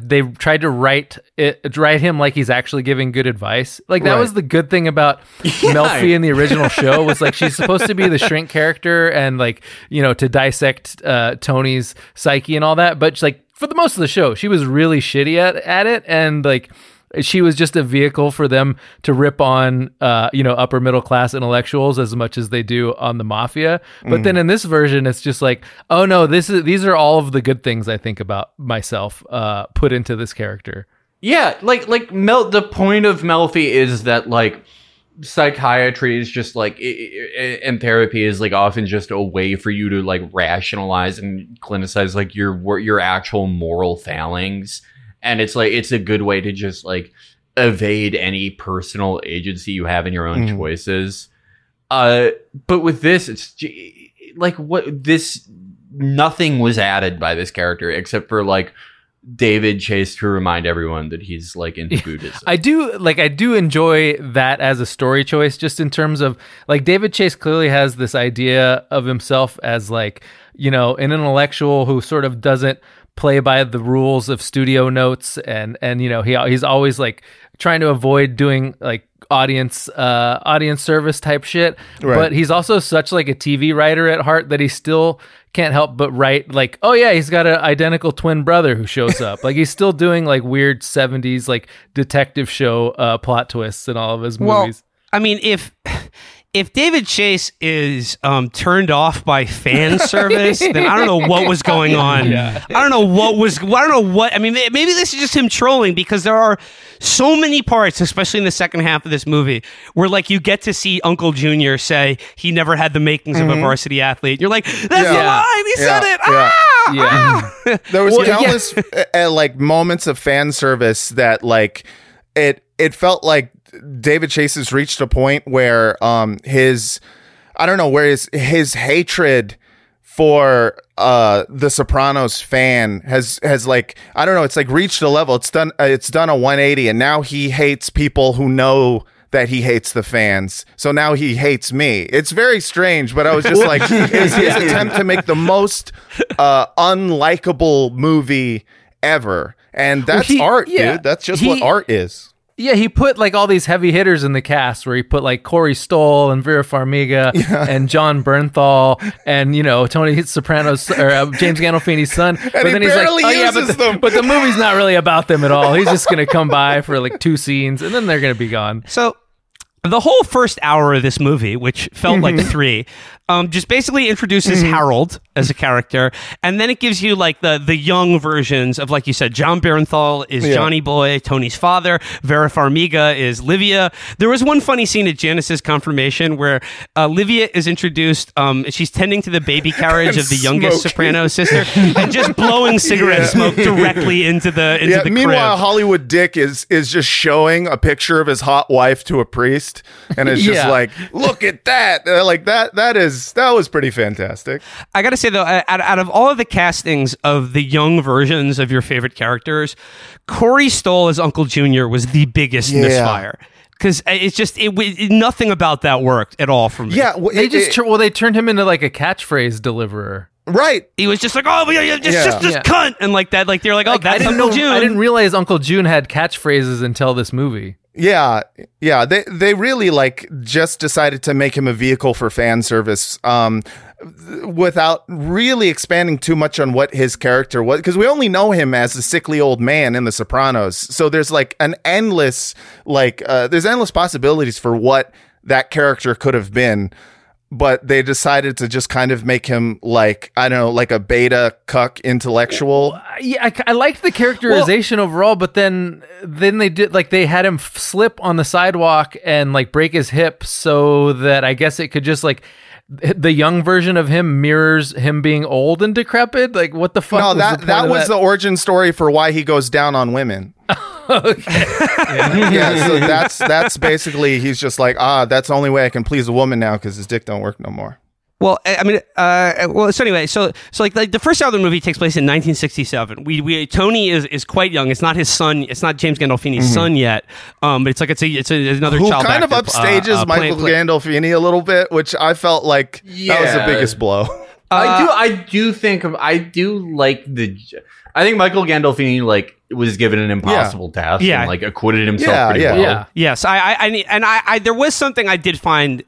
they tried to write him like he's actually giving good advice. Like, that was the good thing about Melfi in the original show was, like, she's supposed to be the shrink character and, like, you know, to dissect Tony's psyche and all that. But, like, for the most of the show, she was really shitty at it, and, like... she was just a vehicle for them to rip on, upper middle class intellectuals as much as they do on the mafia. But then in this version, it's just like, oh no, these are all of the good things I think about myself put into this character. Yeah, the point of Melfi is that like psychiatry is just like, and therapy is like often just a way for you to like rationalize and clinicize like your actual moral failings. And it's like, it's a good way to just like evade any personal agency you have in your own choices. But with this, it's like nothing was added by this character except for like David Chase to remind everyone that he's like into Buddhism. I do enjoy that as a story choice, just in terms of like David Chase clearly has this idea of himself as like, you know, an intellectual who sort of doesn't play by the rules of studio notes, and you know he's always like trying to avoid doing like audience service type shit, right. But he's also such like a TV writer at heart that he still can't help but write like, oh yeah, he's got an identical twin brother who shows up. Like he's still doing like weird 70s like detective show plot twists in all of his movies. I mean, if David Chase is turned off by fan service, then I don't know what was going on. Yeah. Maybe this is just him trolling, because there are so many parts, especially in the second half of this movie, where like you get to see Uncle Junior say he never had the makings of a varsity athlete. You're like, that's a lie. He said it. Yeah. Ah, yeah. Ah. There was countless like moments of fan service that like it felt like David Chase has reached a point where his hatred for the Sopranos fan has like, I don't know, it's like reached a level, it's done a 180, and now he hates people who know that he hates the fans, so now he hates me. It's very strange, but I was just like, it's his attempt to make the most unlikable movie ever, and that's art, dude. That's just what art is. Yeah, he put like all these heavy hitters in the cast, where he put like Corey Stoll and Vera Farmiga and John Bernthal and, you know, Tony Soprano's or James Gandolfini's son. And but then he's like, oh yeah, but the movie's not really about them at all. He's just going to come by for like two scenes and then they're going to be gone. So the whole first hour of this movie, which felt like three, just basically introduces Harold as a character, and then it gives you like the young versions of, like you said, John Bernthal is Johnny Boy, Tony's father. Vera Farmiga is Livia. There was one funny scene at Janice's confirmation where Livia is introduced. She's tending to the baby carriage of the youngest Soprano sister and just blowing cigarette smoke directly into the meanwhile, crib. Hollywood Dick is just showing a picture of his hot wife to a priest, and it's just like, look at that, like that is. That was pretty fantastic. I gotta say though, out of all of the castings of the young versions of your favorite characters, Corey Stoll as Uncle Junior was the biggest misfire, because it's just nothing about that worked at all for me. Yeah, well, they turned him into like a catchphrase deliverer. Right, he was just like, oh, just cunt, and like that. Like they're like, oh, like, that's Uncle June. I didn't realize Uncle June had catchphrases until this movie. Yeah. They really like just decided to make him a vehicle for fan service, without really expanding too much on what his character was, because we only know him as the sickly old man in The Sopranos. So there's like an endless there's endless possibilities for what that character could have been. But they decided to just kind of make him like, I don't know, like a beta cuck intellectual. Yeah, I liked the characterization overall, but then they did like they had him slip on the sidewalk and like break his hip, so that I guess it could just like the young version of him mirrors him being old and decrepit. Like what the fuck? No, that was the origin story for why he goes down on women. Okay. Yeah, so that's basically he's just like, that's the only way I can please a woman now, because his dick don't work no more. Well, I mean, so the first Southern movie takes place in 1967. Tony is quite young. It's not his son. It's not James Gandolfini's son yet. But it's like it's another who child kind of upstages Michael Gandolfini a little bit, which I felt like that was the biggest blow. I think Michael Gandolfini was given an impossible task and acquitted himself pretty well. Yeah. Yes, I there was something I did find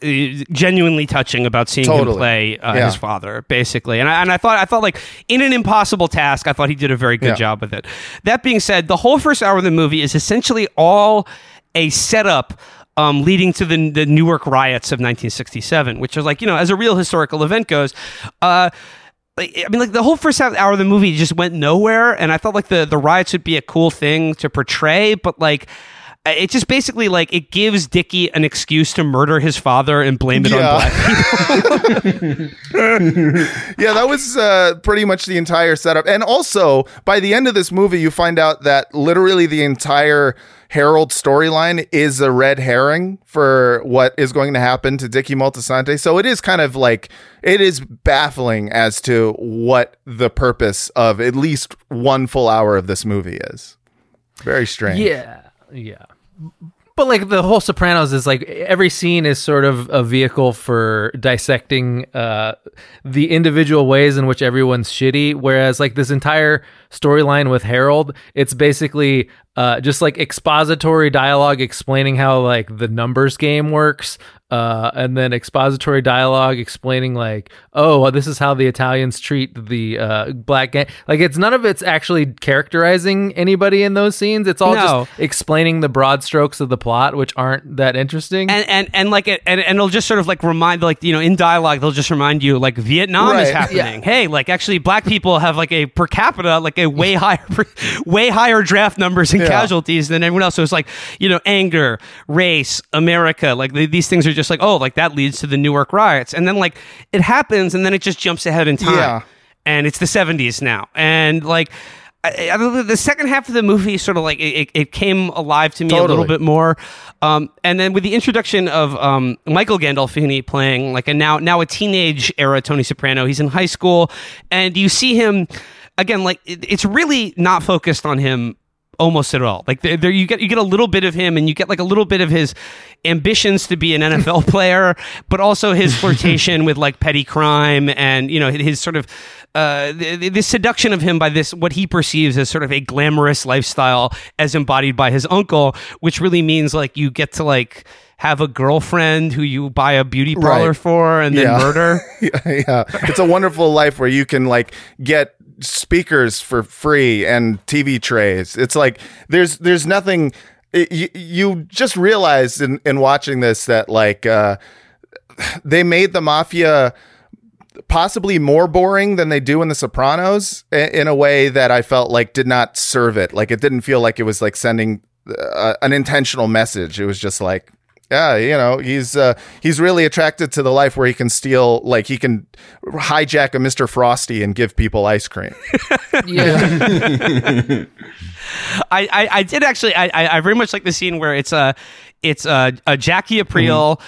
genuinely touching about seeing him play his father, basically. And I thought in an impossible task, I thought he did a very good job with it. That being said, the whole first hour of the movie is essentially all a setup leading to the Newark riots of 1967, which is as a real historical event goes. The whole first hour of the movie just went nowhere, and I felt like the riots would be a cool thing to portray, but it just basically it gives Dickie an excuse to murder his father and blame it on black people. Yeah, that was pretty much the entire setup. And also, by the end of this movie, you find out that literally the entire Harold storyline is a red herring for what is going to happen to Dickie Moltisanti. So it is kind of it is baffling as to what the purpose of at least one full hour of this movie is. Very strange. Yeah. But the whole Sopranos is every scene is sort of a vehicle for dissecting the individual ways in which everyone's shitty. Whereas this entire storyline with Harold, it's basically just expository dialogue explaining how the numbers game works. And then expository dialogue explaining this is how the Italians treat the black gang. It's none of it's actually characterizing anybody in those scenes. It's all just explaining the broad strokes of the plot, which aren't that interesting. And it'll just sort of remind in dialogue they'll just remind you Vietnam is happening. Yeah. Hey, actually black people have a per capita a way higher draft numbers and casualties than everyone else. So it's anger, race, America, these things are just that leads to the Newark riots, and then it happens, and then it just jumps ahead in time, and it's the 70s now, and I the second half of the movie sort of it came alive to me a little bit more, and then with the introduction of Michael Gandolfini playing now a teenage era Tony Soprano. He's in high school, and you see him again. It's really not focused on him almost at all. There you get a little bit of him, and you get a little bit of his ambitions to be an NFL player, but also his flirtation with petty crime, and his sort of the seduction of him by this what he perceives as sort of a glamorous lifestyle as embodied by his uncle, which really means you get to have a girlfriend who you buy a beauty parlor for and then murder. It's a wonderful life where you can get speakers for free and TV trays. It's there's nothing. You just realized in watching this that they made the mafia possibly more boring than they do in The Sopranos in a way that I felt did not serve it. It didn't feel like it was sending an intentional message. It was just he's really attracted to the life where he can steal, he can hijack a Mr. Frosty and give people ice cream. Yeah. I did actually. I very much like the scene where it's a Jackie Aprile,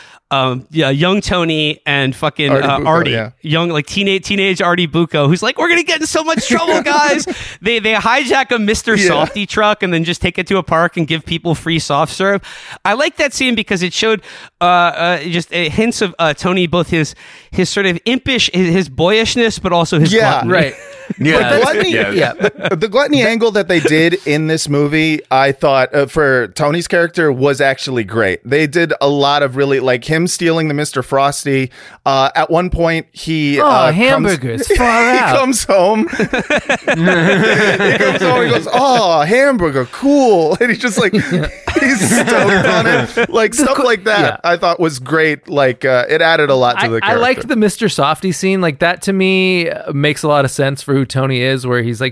young Tony, and fucking Artie Bucco, young teenage Artie Bucco, who's we're gonna get in so much trouble, guys. They hijack a Mr. Softy truck and then just take it to a park and give people free soft serve. I like that scene because it showed just hints of Tony, both his sort of impish, his boyishness, but also his gluttony. Right. Yeah, the gluttony, the gluttony angle that they did in this movie, I thought for Tony's character was actually great. They did a lot of really him stealing the Mr. Frosty. At one point, he hamburgers. Comes home. He comes home. He goes, "Oh, hamburger, cool!" And he's just he's stoked on it. Stuff like that, I thought was great. It added a lot to the character. I liked the Mr. Softy scene. That to me makes a lot of sense for who Tony is, where he's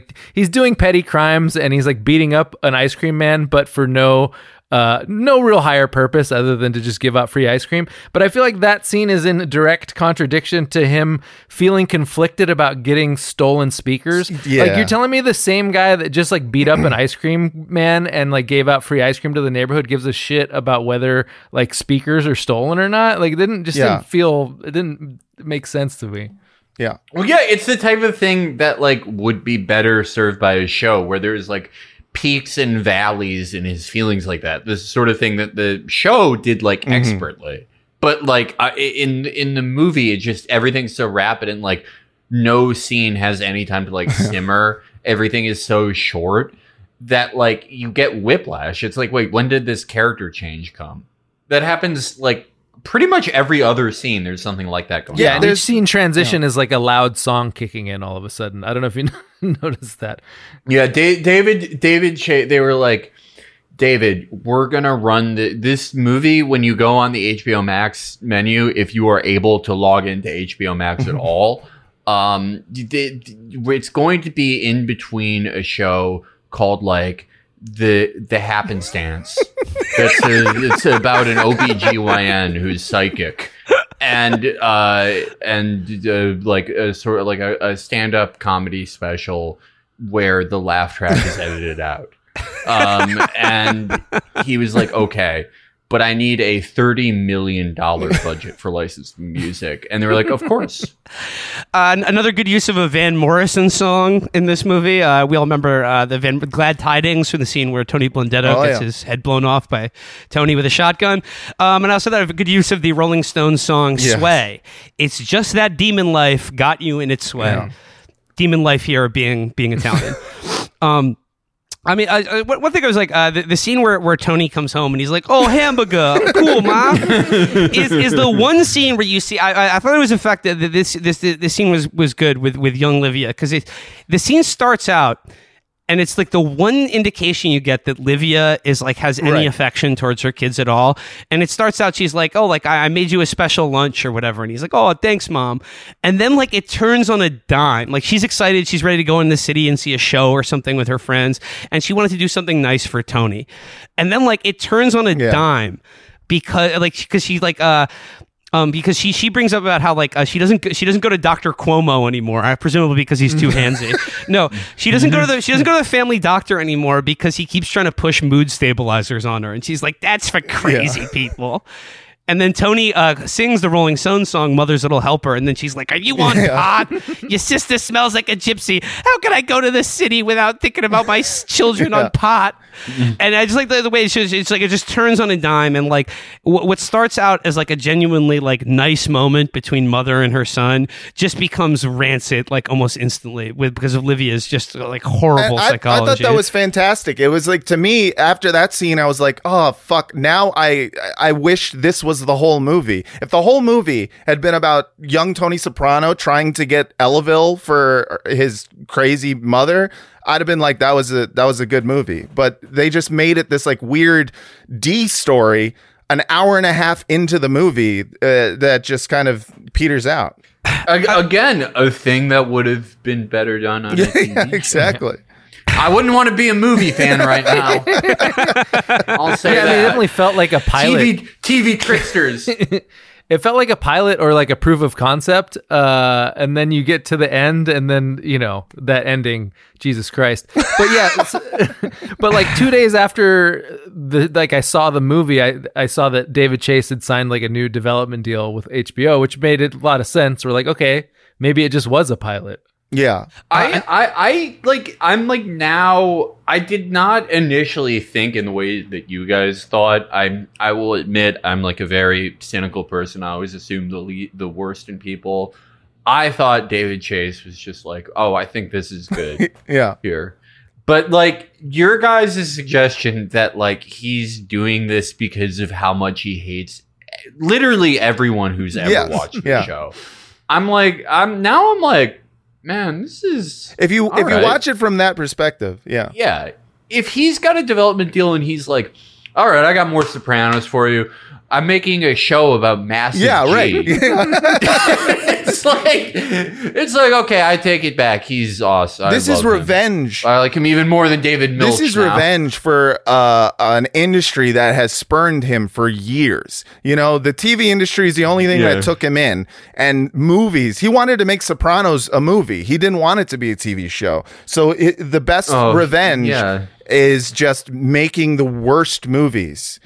doing petty crimes and he's beating up an ice cream man, but for no No real higher purpose other than to just give out free ice cream. But I feel like that scene is in direct contradiction to him feeling conflicted about getting stolen speakers. Yeah. Like, you're telling me the same guy that just like beat up an ice cream man and like gave out free ice cream to the neighborhood gives a shit about whether like speakers are stolen or not? Like, it didn't just it didn't make sense to me. Yeah. Well, yeah, it's the type of thing that like would be better served by a show where there's like peaks and valleys in his feelings like that. This sort of thing that the show did like expertly, but like in the movie, it just, everything's so rapid and like no scene has any time to like simmer. Everything is so short that like you get whiplash. It's like, wait, when did this character change come? That happens like pretty much every other scene. There's something like that going on. Yeah, there's scene transition is like a loud song kicking in all of a sudden. I don't know if you noticed that. Yeah, David Chase, they were like, David, we're going to run this movie when you go on the HBO Max menu, if you are able to log into HBO Max at all. It's going to be in between a show called like the Happenstance. It's about an OBGYN who's psychic and like a stand-up comedy special where the laugh track is edited out. And he was like, okay, but I need a $30 million budget for licensed music. And they were like, of course. Another good use of a Van Morrison song in this movie. We all remember Glad Tidings from the scene where Tony Blundetto gets his head blown off by Tony with a shotgun. And also that a good use of the Rolling Stones song, Sway. It's just that demon life got you in its sway. Yeah. Demon life here being Italian. I mean, one thing I was like, the scene where Tony comes home and he's like, oh, hamburger, cool, ma, is the one scene where you see, I thought it was effective, that this scene was good with young Livia, because the scene starts out, and it's like the one indication you get that Livia is like has any affection towards her kids at all. And it starts out, she's like, oh, like I made you a special lunch or whatever. And he's like, oh, thanks, mom. And then like it turns on a dime. Like she's excited. She's ready to go in the city and see a show or something with her friends. And she wanted to do something nice for Tony. And then like it turns on a dime because she like, because she brings up about how like she doesn't go to Dr. Cuomo anymore, presumably because he's too handsy. No, she doesn't go to the family doctor anymore because he keeps trying to push mood stabilizers on her, and she's like, that's for crazy people. And then Tony sings the Rolling Stones song, Mother's Little Helper. And then she's like, are you on pot? Your sister smells like a gypsy. How can I go to the city without thinking about my children on pot? And I just like the way it's like it just turns on a dime. And like what starts out as like a genuinely like nice moment between mother and her son just becomes rancid like almost instantly because of Livia's just like horrible psychology. I thought that was fantastic. It was like, to me, after that scene, I was like, oh, fuck. Now I wish this was the whole movie. If the whole movie had been about young Tony Soprano trying to get Ellaville for his crazy mother, I'd have been like, that was a good movie. But they just made it this like weird D story an hour and a half into the movie that just kind of peters out. Again, a thing that would have been better done on a TV show. Exactly. I wouldn't want to be a movie fan right now. I'll say that. It definitely felt like a pilot. TV tricksters. It felt like a pilot or like a proof of concept. And then you get to the end and then, you know, that ending, Jesus Christ. But yeah, but like 2 days after I saw the movie, I saw that David Chase had signed like a new development deal with HBO, which made it a lot of sense. We're like, okay, maybe it just was a pilot. Yeah. I did not initially think in the way that you guys thought. I will admit I'm like a very cynical person. I always assume the worst in people. I thought David Chase was just like, oh, I think this is good. Here. But like your guys' suggestion that like he's doing this because of how much he hates literally everyone who's ever watched the show. I'm like, man, this is if you watch it from that perspective, If he's got a development deal and he's like, all right, I got more Sopranos for you. I'm making a show about massive G. Right. it's like, okay, I take it back. He's awesome. This is revenge. Him. I like him even more than David Milch. This is revenge for an industry that has spurned him for years. You know, the TV industry is the only thing that took him in. And movies. He wanted to make Sopranos a movie. He didn't want it to be a TV show. So the best revenge is just making the worst movies.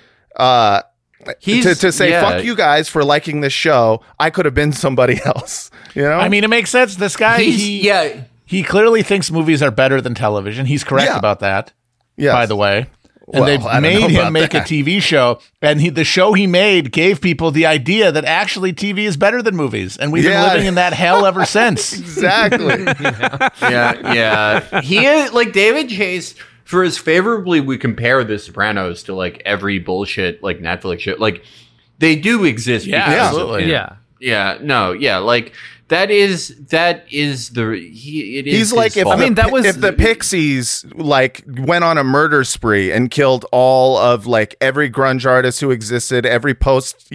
To say, fuck you guys for liking this show. I could have been somebody else. You know, I mean, it makes sense. This guy, he clearly thinks movies are better than television. He's correct about that, by the way. And they made him make a TV show, and the show he made gave people the idea that actually TV is better than movies, and we've been living in that hell ever since. Exactly. He is like David Chase. For as favorably we compare The Sopranos to like every bullshit like Netflix shit, like they do exist. Like that is like if if the Pixies like went on a murder spree and killed all of like every grunge artist who existed, every post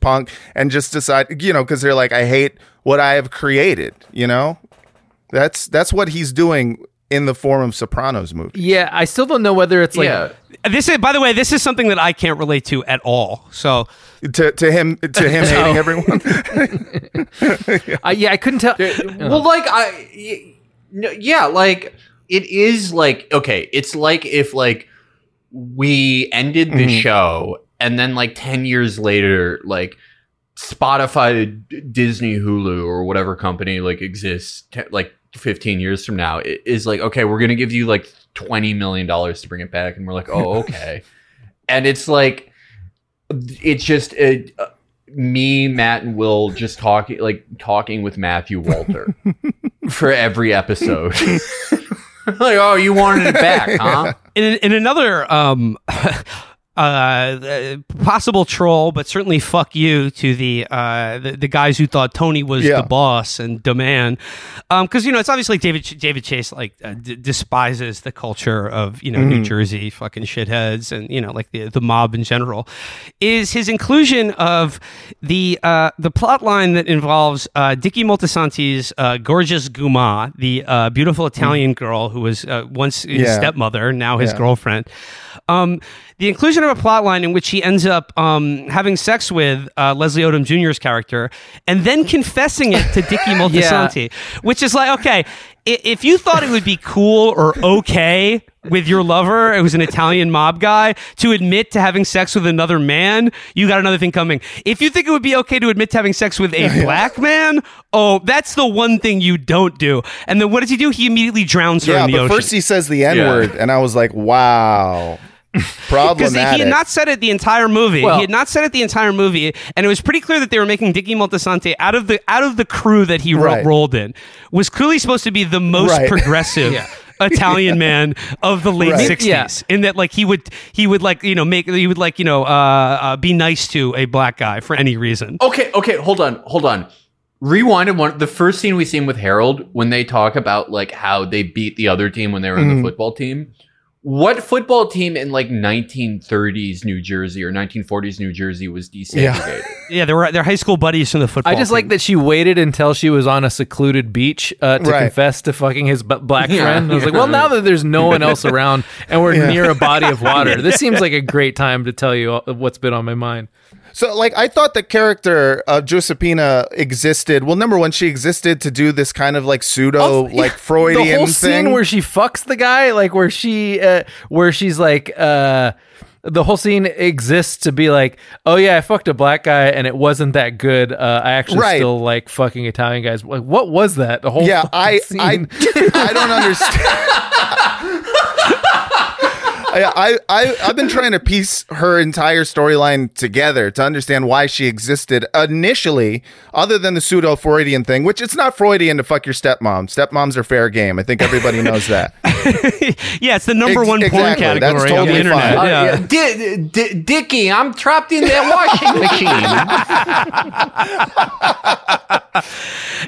punk, and just decide because they're like, I hate what I have created. You know, that's what he's doing in the form of Sopranos movie. Yeah, I still don't know whether it's like... Yeah. This is, by the way, this is something that I can't relate to at all. So to him hating everyone. I couldn't tell. Well, like like it is like, okay, it's like if like we ended the show and then like 10 years later, like Spotify, Disney, Hulu, or whatever company like exists, 15 years from now, it is like, okay, we're gonna give you like $20 million to bring it back, and we're like, oh, okay. And it's like, it's just me, Matt, and Will just talking with Matthew Walter for every episode. Like, oh, you wanted it back, huh? In another possible troll, but certainly fuck you to the guys who thought Tony was the boss and the man, because it's obviously David Chase like despises the culture of New Jersey fucking shitheads and like the mob in general. Is his inclusion of the plot line that involves Dickie Moltisanti's gorgeous Guma, the beautiful Italian girl who was once his stepmother, now his girlfriend. The inclusion of a plotline in which he ends up having sex with Leslie Odom Jr.'s character and then confessing it to Dickie Moltisanti, which is like, okay, if you thought it would be cool or okay with your lover, it was an Italian mob guy, to admit to having sex with another man, you got another thing coming. If you think it would be okay to admit to having sex with a black man, oh, that's the one thing you don't do. And then what does he do? He immediately drowns her in the ocean. But first he says the N-word, and I was like, wow. Problematic. Because he had not said it the entire movie. Well, he had not said it the entire movie, and it was pretty clear that they were making Dickie Moltisanti out of the crew that he rolled in, was clearly supposed to be the most progressive Italian man of the late 60s, in that like he would like be nice to a black guy for any reason. Okay, hold on. Rewind and the first scene we seen with Harold, when they talk about like how they beat the other team when they were on the football team. What football team in like 1930s New Jersey or 1940s New Jersey was desegregated? Yeah, they're high school buddies from the football team. I just like that she waited until she was on a secluded beach to confess to fucking his black friend. I was like, well, now that there's no one else around and we're near a body of water, this seems like a great time to tell you what's been on my mind. So, like, I thought the character of Giuseppina existed. Well, number one, she existed to do this kind of like pseudo Freudian thing. The whole scene where she fucks the guy, like where she's like, the whole scene exists to be like, oh yeah, I fucked a black guy and it wasn't that good. I actually still like fucking Italian guys. Like, what was that? The whole scene. I don't understand. I've been trying to piece her entire storyline together to understand why she existed initially, other than the pseudo Freudian thing, which it's not Freudian to fuck your stepmom. Stepmoms are fair game. I think everybody knows that. Yeah, it's the number one porn category. That's totally on the internet. Fine. Dickie, I'm trapped in that washing machine.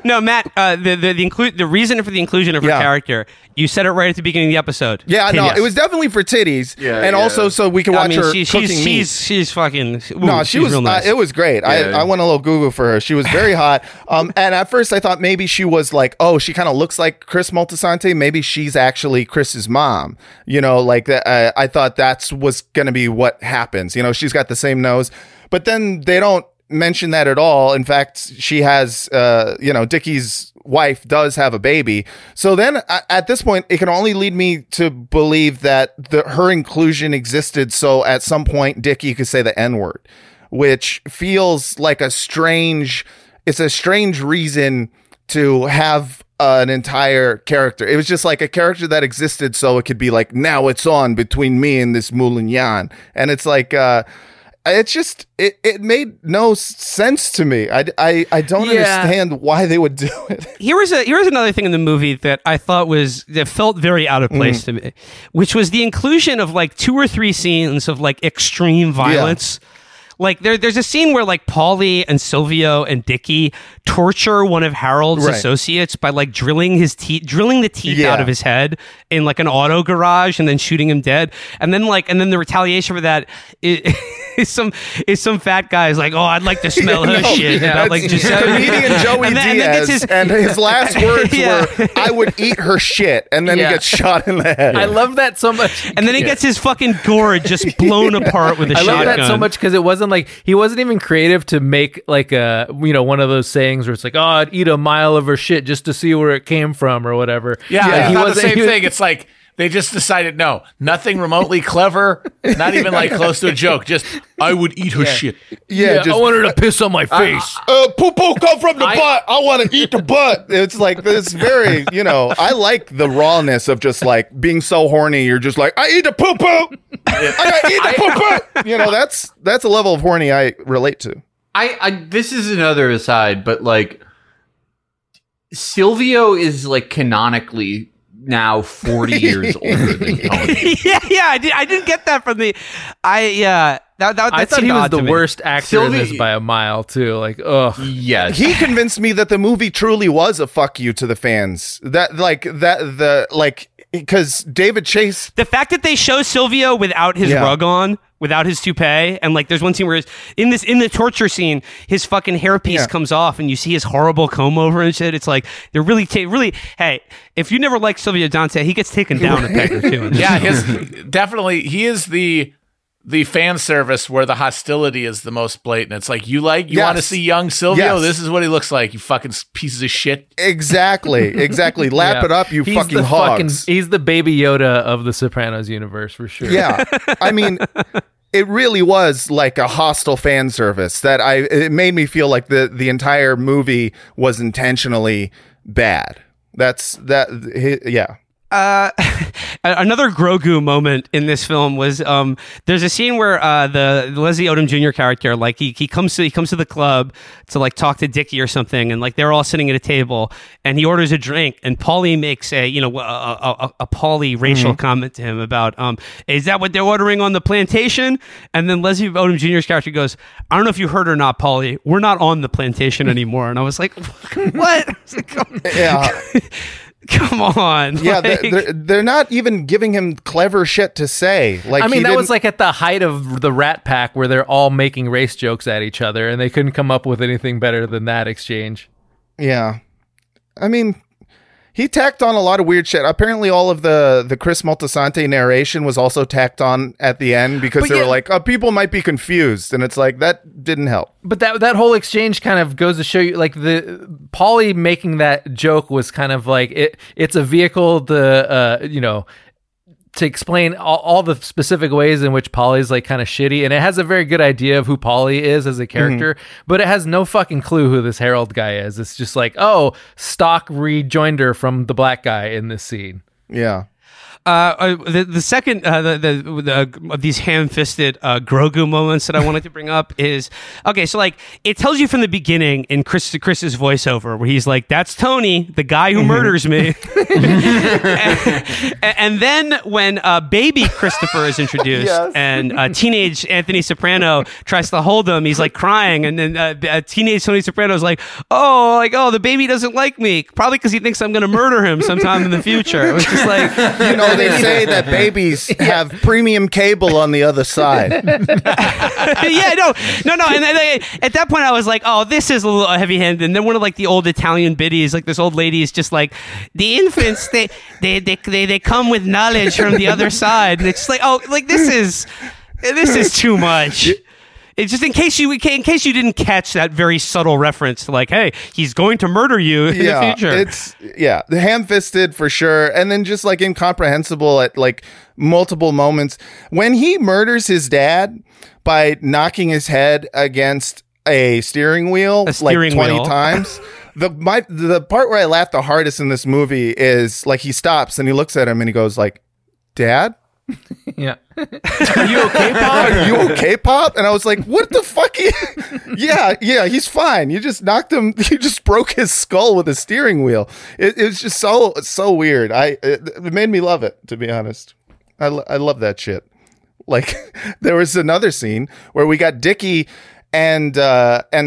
No, Matt, the reason for the inclusion of her character, you said it right at the beginning of the episode. Yeah, no, it was definitely for titties, and also so we can watch her cooking meat. She's fucking. Ooh, no, she was. Real nice. It was great. Yeah, I went a little Google for her. She was very hot. And at first I thought maybe she was like, oh, she kind of looks like Chris Moltisanti. Maybe she's actually Chris's mom. You know, like I thought that was going to be what happens. You know, she's got the same nose, but then they don't mention that at all. In fact, she has Dickie's wife does have a baby, so then at this point it can only lead me to believe that her inclusion existed so at some point Dickie could say the n-word, which feels like a strange reason to have an entire character. It was just like a character that existed so it could be like, now it's on between me and this Moulin Yan, and it's like it's just, it made no sense to me. I don't understand why they would do it. Here was another thing in the movie that I thought that felt very out of place to me, which was the inclusion of like two or three scenes of like extreme violence. Yeah. Like there's a scene where like Paulie and Silvio and Dickie torture one of Harold's associates by like drilling the teeth out of his head in like an auto garage and then shooting him dead. And then the retaliation for that is some fat guy is like, oh, I'd like to smell her shit. About, like, comedian Joey Diaz, and his last words were, I would eat her shit. And then he gets shot in the head. I love that so much. And then he gets his fucking gourd just blown apart with a shotgun. I love that so much because it wasn't like, he wasn't even creative to make like a, one of those sayings where it's like, oh, I'd eat a mile of her shit just to see where it came from or whatever. Yeah, like, it's not the same thing. It's like, they just decided, no, nothing remotely clever, not even like close to a joke. Just, I would eat her shit. Yeah, I want her to piss on my face. Poo-poo come from the butt. I want to eat the butt. It's like this very, I like the rawness of just like being so horny. You're just like, I eat the poo-poo. I gotta eat the poo-poo. That's a level of horny I relate to. This is another aside, but like Silvio is like canonically now 40 years older than Tony. I didn't get that from I thought he was the worst actor in this by a mile too. Like, ugh. Yes. He convinced me that the movie truly was a fuck you to the fans. Because David Chase, the fact that they show Silvio without his rug on, without his toupee, and like there's one scene where in the torture scene his fucking hairpiece comes off and you see his horrible comb over and shit. It's like they're really hey, if you never liked Silvio Dante, he gets taken down a peg or two. Yeah, definitely he is the fan service where the hostility is the most blatant. It's like, you want to see young Silvio? Yes. This is what he looks like, you fucking pieces of shit. Exactly. Lap it up, he's fucking hogs. He's the Baby Yoda of the Sopranos universe, for sure. Yeah. I mean, it really was like a hostile fan service that it made me feel like the entire movie was intentionally bad. Another Grogu moment in this film was there's a scene where the Leslie Odom Jr. character, like he comes to the club to like talk to Dickie or something, and like they're all sitting at a table and he orders a drink and Paulie makes a Paulie racial comment to him about is that what they're ordering on the plantation? And then Leslie Odom Jr.'s character goes, I don't know if you heard or not, Paulie, we're not on the plantation anymore. And I was like, what? Come on. Yeah, like, they're not even giving him clever shit to say. Like, I mean, that was like at the height of the Rat Pack where they're all making race jokes at each other and they couldn't come up with anything better than that exchange. Yeah. I mean, he tacked on a lot of weird shit. Apparently, all of the Chris Moltisanti narration was also tacked on at the end because they were like, oh, people might be confused. And it's like, that didn't help. But that whole exchange kind of goes to show you, like, the Paulie making that joke was kind of like, it's a vehicle to, to explain all the specific ways in which Paulie's like kind of shitty, and it has a very good idea of who Paulie is as a character, but it has no fucking clue who this Harold guy is. It's just like, oh, stock rejoinder from the black guy in this scene. Yeah. The second of these ham-fisted Grogu moments that I wanted to bring up is, okay, so like it tells you from the beginning in Chris's voiceover where he's like, that's Tony, the guy who murders me. and then when baby Christopher is introduced yes. and teenage Anthony Soprano tries to hold him, he's like crying, and then teenage Tony Soprano is like, oh, the baby doesn't like me, probably because he thinks I'm going to murder him sometime in the future. It was just like, you know, they say that babies have premium cable on the other side. No. And then, at that point, I was like, oh, this is a little heavy-handed. And then one of like the old Italian biddies, like this old lady, is just like, the infants, they come with knowledge from the other side. And it's just like, oh, like this is too much. It's just in case you didn't catch that very subtle reference to like, hey, he's going to murder you in the future. It's the ham-fisted for sure, and then just like incomprehensible at like multiple moments when he murders his dad by knocking his head against a steering wheel like 20 times. The part where I laughed the hardest in this movie is like he stops and he looks at him and he goes like, "Dad." Yeah. Are you okay, Pop? And I was like, what the fuck? Yeah, he's fine. You just knocked him. You just broke his skull with a steering wheel. It was just so weird. It made me love it, to be honest. I love that shit. Like, there was another scene where we got Dickie and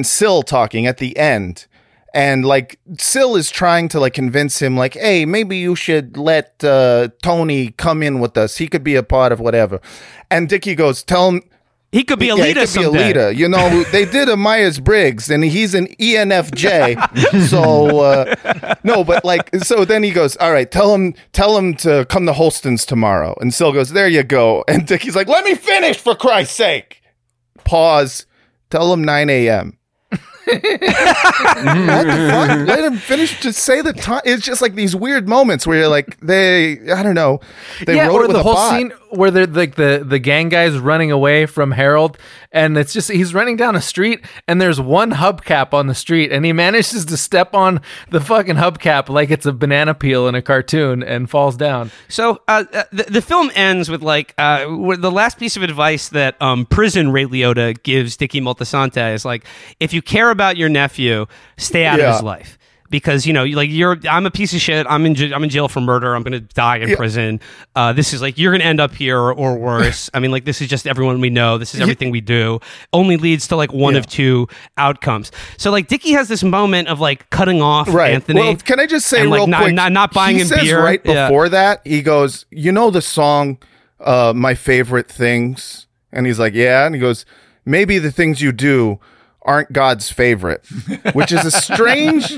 Syl talking at the end. And like Syl is trying to like convince him like, hey, maybe you should let Tony come in with us. He could be a part of whatever. And Dickie goes, tell him he could be a leader. You know, they did a Myers-Briggs and he's an ENFJ. So then he goes, all right, tell him to come to Holston's tomorrow. And Syl goes, there you go. And Dickie's like, let me finish, for Christ's sake. Pause. Tell him 9 a.m. What the fuck? Let him finish to say the time. It's just like these weird moments where you're like, wrote it with the whole scene where they're like the gang guys running away from Harold, and it's just he's running down a street and there's one hubcap on the street and he manages to step on the fucking hubcap like it's a banana peel in a cartoon and falls down. So the film ends with like the last piece of advice that prison Ray Liotta gives Dickie Moltisanti is like, if you care about your nephew, stay out of his life. Because, you know, like I'm a piece of shit. I'm in jail for murder. I'm going to die in prison. This is like, you're going to end up here or worse. I mean, like, this is just everyone we know. This is everything we do. Only leads to like one of two outcomes. So like Dickie has this moment of like cutting off Anthony. Well, can I just say and, like, real quick? Not buying him beer. Right before that, he goes, you know the song, My Favorite Things? And he's like, yeah. And he goes, maybe the things you do aren't God's favorite, which is a strange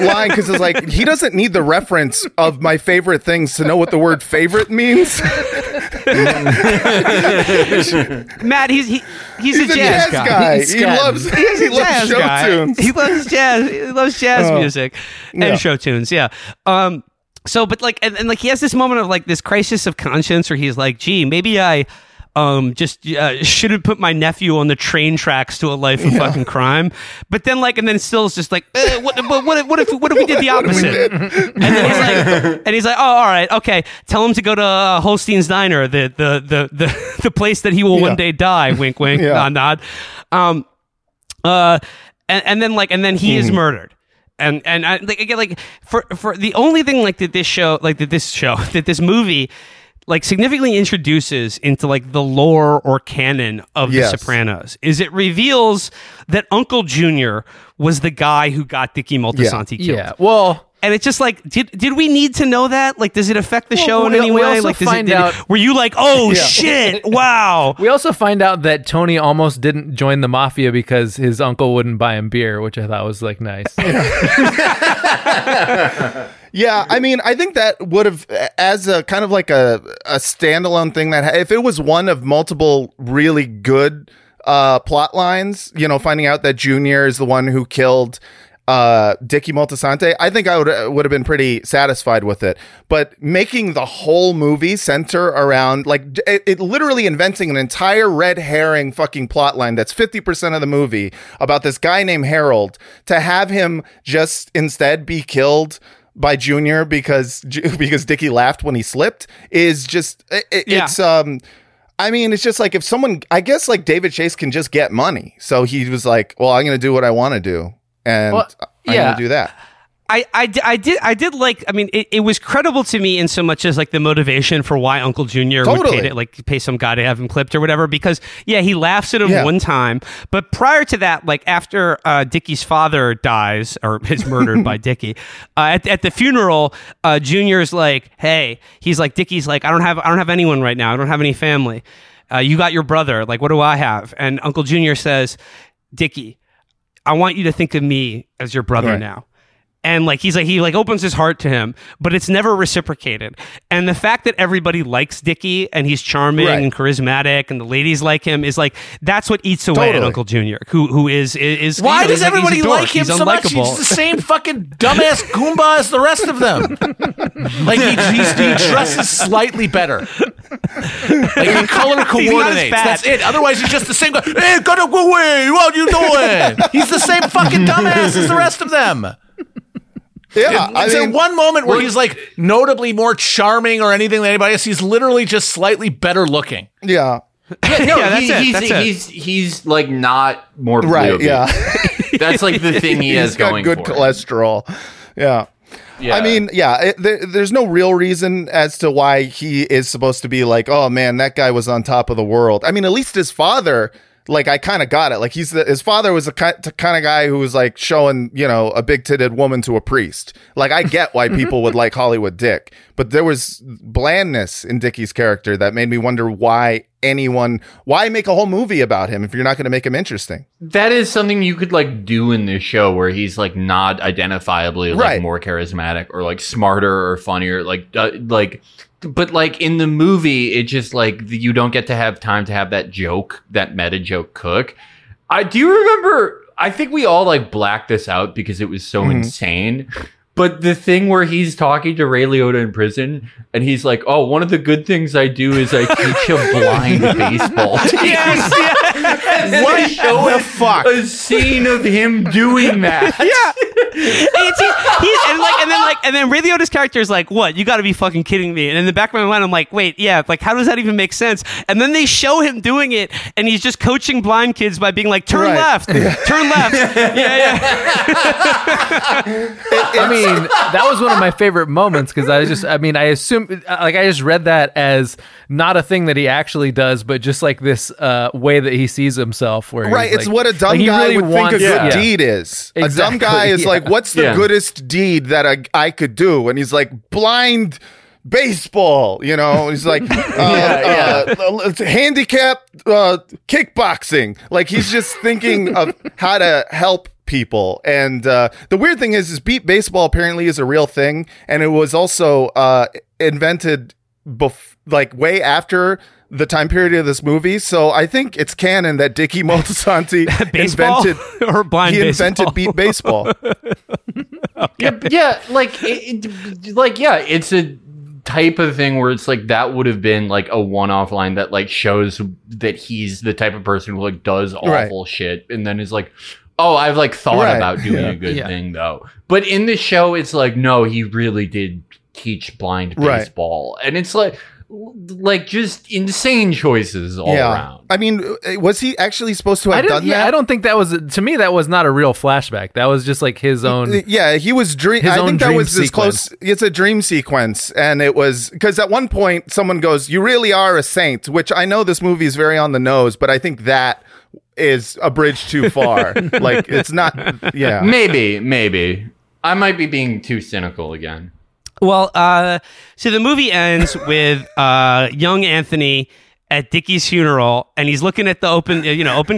line because it's like he doesn't need the reference of My Favorite Things to know what the word favorite means. Matt, he's a jazz guy. He loves show tunes. He loves jazz. He loves jazz music and show tunes. Yeah. So, but like, and like he has this moment of like this crisis of conscience where he's like, gee, maybe I shouldn't put my nephew on the train tracks to a life of fucking crime. But then like, and then Syl's just like, what if we did the opposite? And then he's like, oh, all right, okay. Tell him to go to Holstein's Diner, the place that he will one day die. Wink, wink, nod, nod. And then he is murdered. And I, like again, like for the only thing like that this movie like significantly introduces into like the lore or canon of The Sopranos is it reveals that Uncle Junior was the guy who got Dickie Moltisanti killed. Yeah, well, and it's just like, did we need to know that? Like, does it affect the show in any way? Like, were you like, oh shit, wow? We also find out that Tony almost didn't join the mafia because his uncle wouldn't buy him beer, which I thought was like nice. Yeah, I mean, I think that would have, as a kind of like a standalone thing, that if it was one of multiple really good plot lines, you know, finding out that Junior is the one who killed Dickie Moltisanti, I think I would have been pretty satisfied with it. But making the whole movie center around, like, it literally inventing an entire red herring fucking plot line that's 50% of the movie about this guy named Harold, to have him just instead be killed by Junior because Dickie laughed when he slipped is just it's I mean, it's just like if someone, I guess, like David Chase can just get money. So he was like, well, I'm going to do what I want to do. And I'm going to do that. I did like, I mean, it was credible to me in so much as like the motivation for why Uncle Junior would pay some guy to have him clipped or whatever, because he laughs at him one time, but prior to that, like after Dickie's father dies or is murdered by Dickie at the funeral, Junior's like, hey, he's like, Dickie's like, I don't have anyone right now. I don't have any family. You got your brother. Like, what do I have? And Uncle Junior says, Dickie, I want you to think of me as your brother now. And like he's like he like opens his heart to him, but it's never reciprocated. And the fact that everybody likes Dickie and he's charming and charismatic and the ladies like him is like that's what eats away at Uncle Junior, who is why does everybody like him so much? He's the same fucking dumbass Goomba as the rest of them. Like he dresses slightly better. Like he color coordinates. That's it. Otherwise, he's just the same guy. Hey, gotta go away. What are you doing? He's the same fucking dumbass as the rest of them. Yeah, is there one moment where he's like notably more charming or anything than anybody else? He's literally just slightly better looking. Yeah, he's like not more right. Yeah, that's like the thing he has going. Good cholesterol. Yeah. Yeah. I mean, there's no real reason as to why he is supposed to be like, oh man, that guy was on top of the world. I mean, at least his father. Like, I kind of got it. Like, his father was the kind of guy who was, like, showing, you know, a big-titted woman to a priest. Like, I get why people would like Hollywood Dick. But there was blandness in Dickie's character that made me wonder why why make a whole movie about him if you're not going to make him interesting? That is something you could, like, do in this show where he's, like, not identifiably, like, more charismatic or, like, smarter or funnier. But like in the movie, it just like you don't get to have time to have that joke, that meta joke cook. I think we all like blacked this out because it was so insane. But the thing where he's talking to Ray Liotta in prison and he's like, oh, one of the good things I do is I teach a blind baseball. Yes. What the fuck? A scene of him doing that. And then Ray Liotta's character is like, what? You got to be fucking kidding me. And in the back of my mind, I'm like, wait, like, how does that even make sense? And then they show him doing it and he's just coaching blind kids by being like, turn left, turn left. I mean, that was one of my favorite moments because I just read that as not a thing that he actually does, but just like this way that he sees himself. Where it's like, what a dumb like guy really would think a good deed is. Exactly. A dumb guy is like, what's the goodest deed that I could do? And he's like, blind baseball, you know? He's like, handicapped kickboxing. Like, he's just thinking of how to help people. And the weird thing is beat baseball apparently is a real thing, and it was also invented way after the time period of this movie. So I think it's canon that Dickie Moltisanti invented beat baseball. It's a type of thing where it's like that would have been like a one-off line that like shows that he's the type of person who like does awful shit and then is like, oh, I've like thought about doing a good thing though. But in the show, it's like, no, he really did teach blind baseball. And it's like just insane choices all around. I mean, was he actually supposed to have done that? I don't think that was, to me, that was not a real flashback. That was just like his own. Yeah, he was dreaming. I think that was sequence. As close. It's a dream sequence. And it was because at one point someone goes, you really are a saint, which I know this movie is very on the nose, but I think that is a bridge too far. Like, it's not. Yeah, maybe I might be being too cynical again. Well, so the movie ends with young Anthony at Dickie's funeral, and he's looking at the open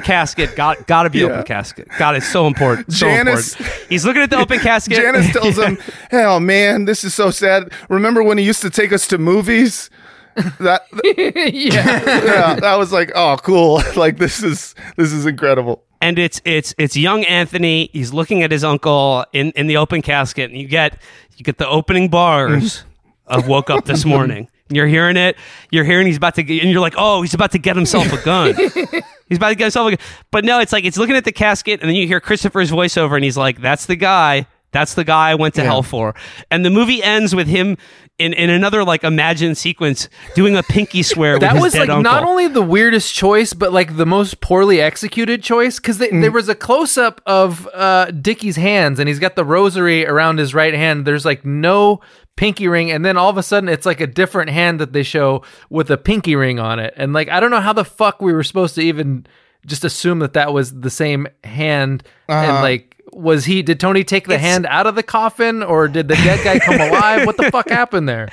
casket. Gotta be open casket. God, it's so important. Janice, he's looking at the open casket. Janice tells him, "Oh man, this is so sad. Remember when he used to take us to movies?" That was like, oh cool. Like this is incredible. And it's young Anthony. He's looking at his uncle in the open casket, and you get the opening bars of "Woke Up This Morning." And you're hearing it. You're hearing he's about to get, and you're like, oh, he's about to get himself a gun. He's about to get himself a gun. But no, it's like it's looking at the casket, and then you hear Christopher's voiceover, and he's like, "That's the guy. That's the guy I went to hell for. And the movie ends with him in another like imagined sequence doing a pinky swear with his dead uncle. That was like not only the weirdest choice, but like the most poorly executed choice, because there was a close up of Dickie's hands, and he's got the rosary around his right hand. There's like no pinky ring, and then all of a sudden it's like a different hand that they show with a pinky ring on it. And like I don't know how the fuck we were supposed to even just assume that that was the same hand. And like, did Tony take the hand out of the coffin, or did the dead guy come alive? What the fuck happened there?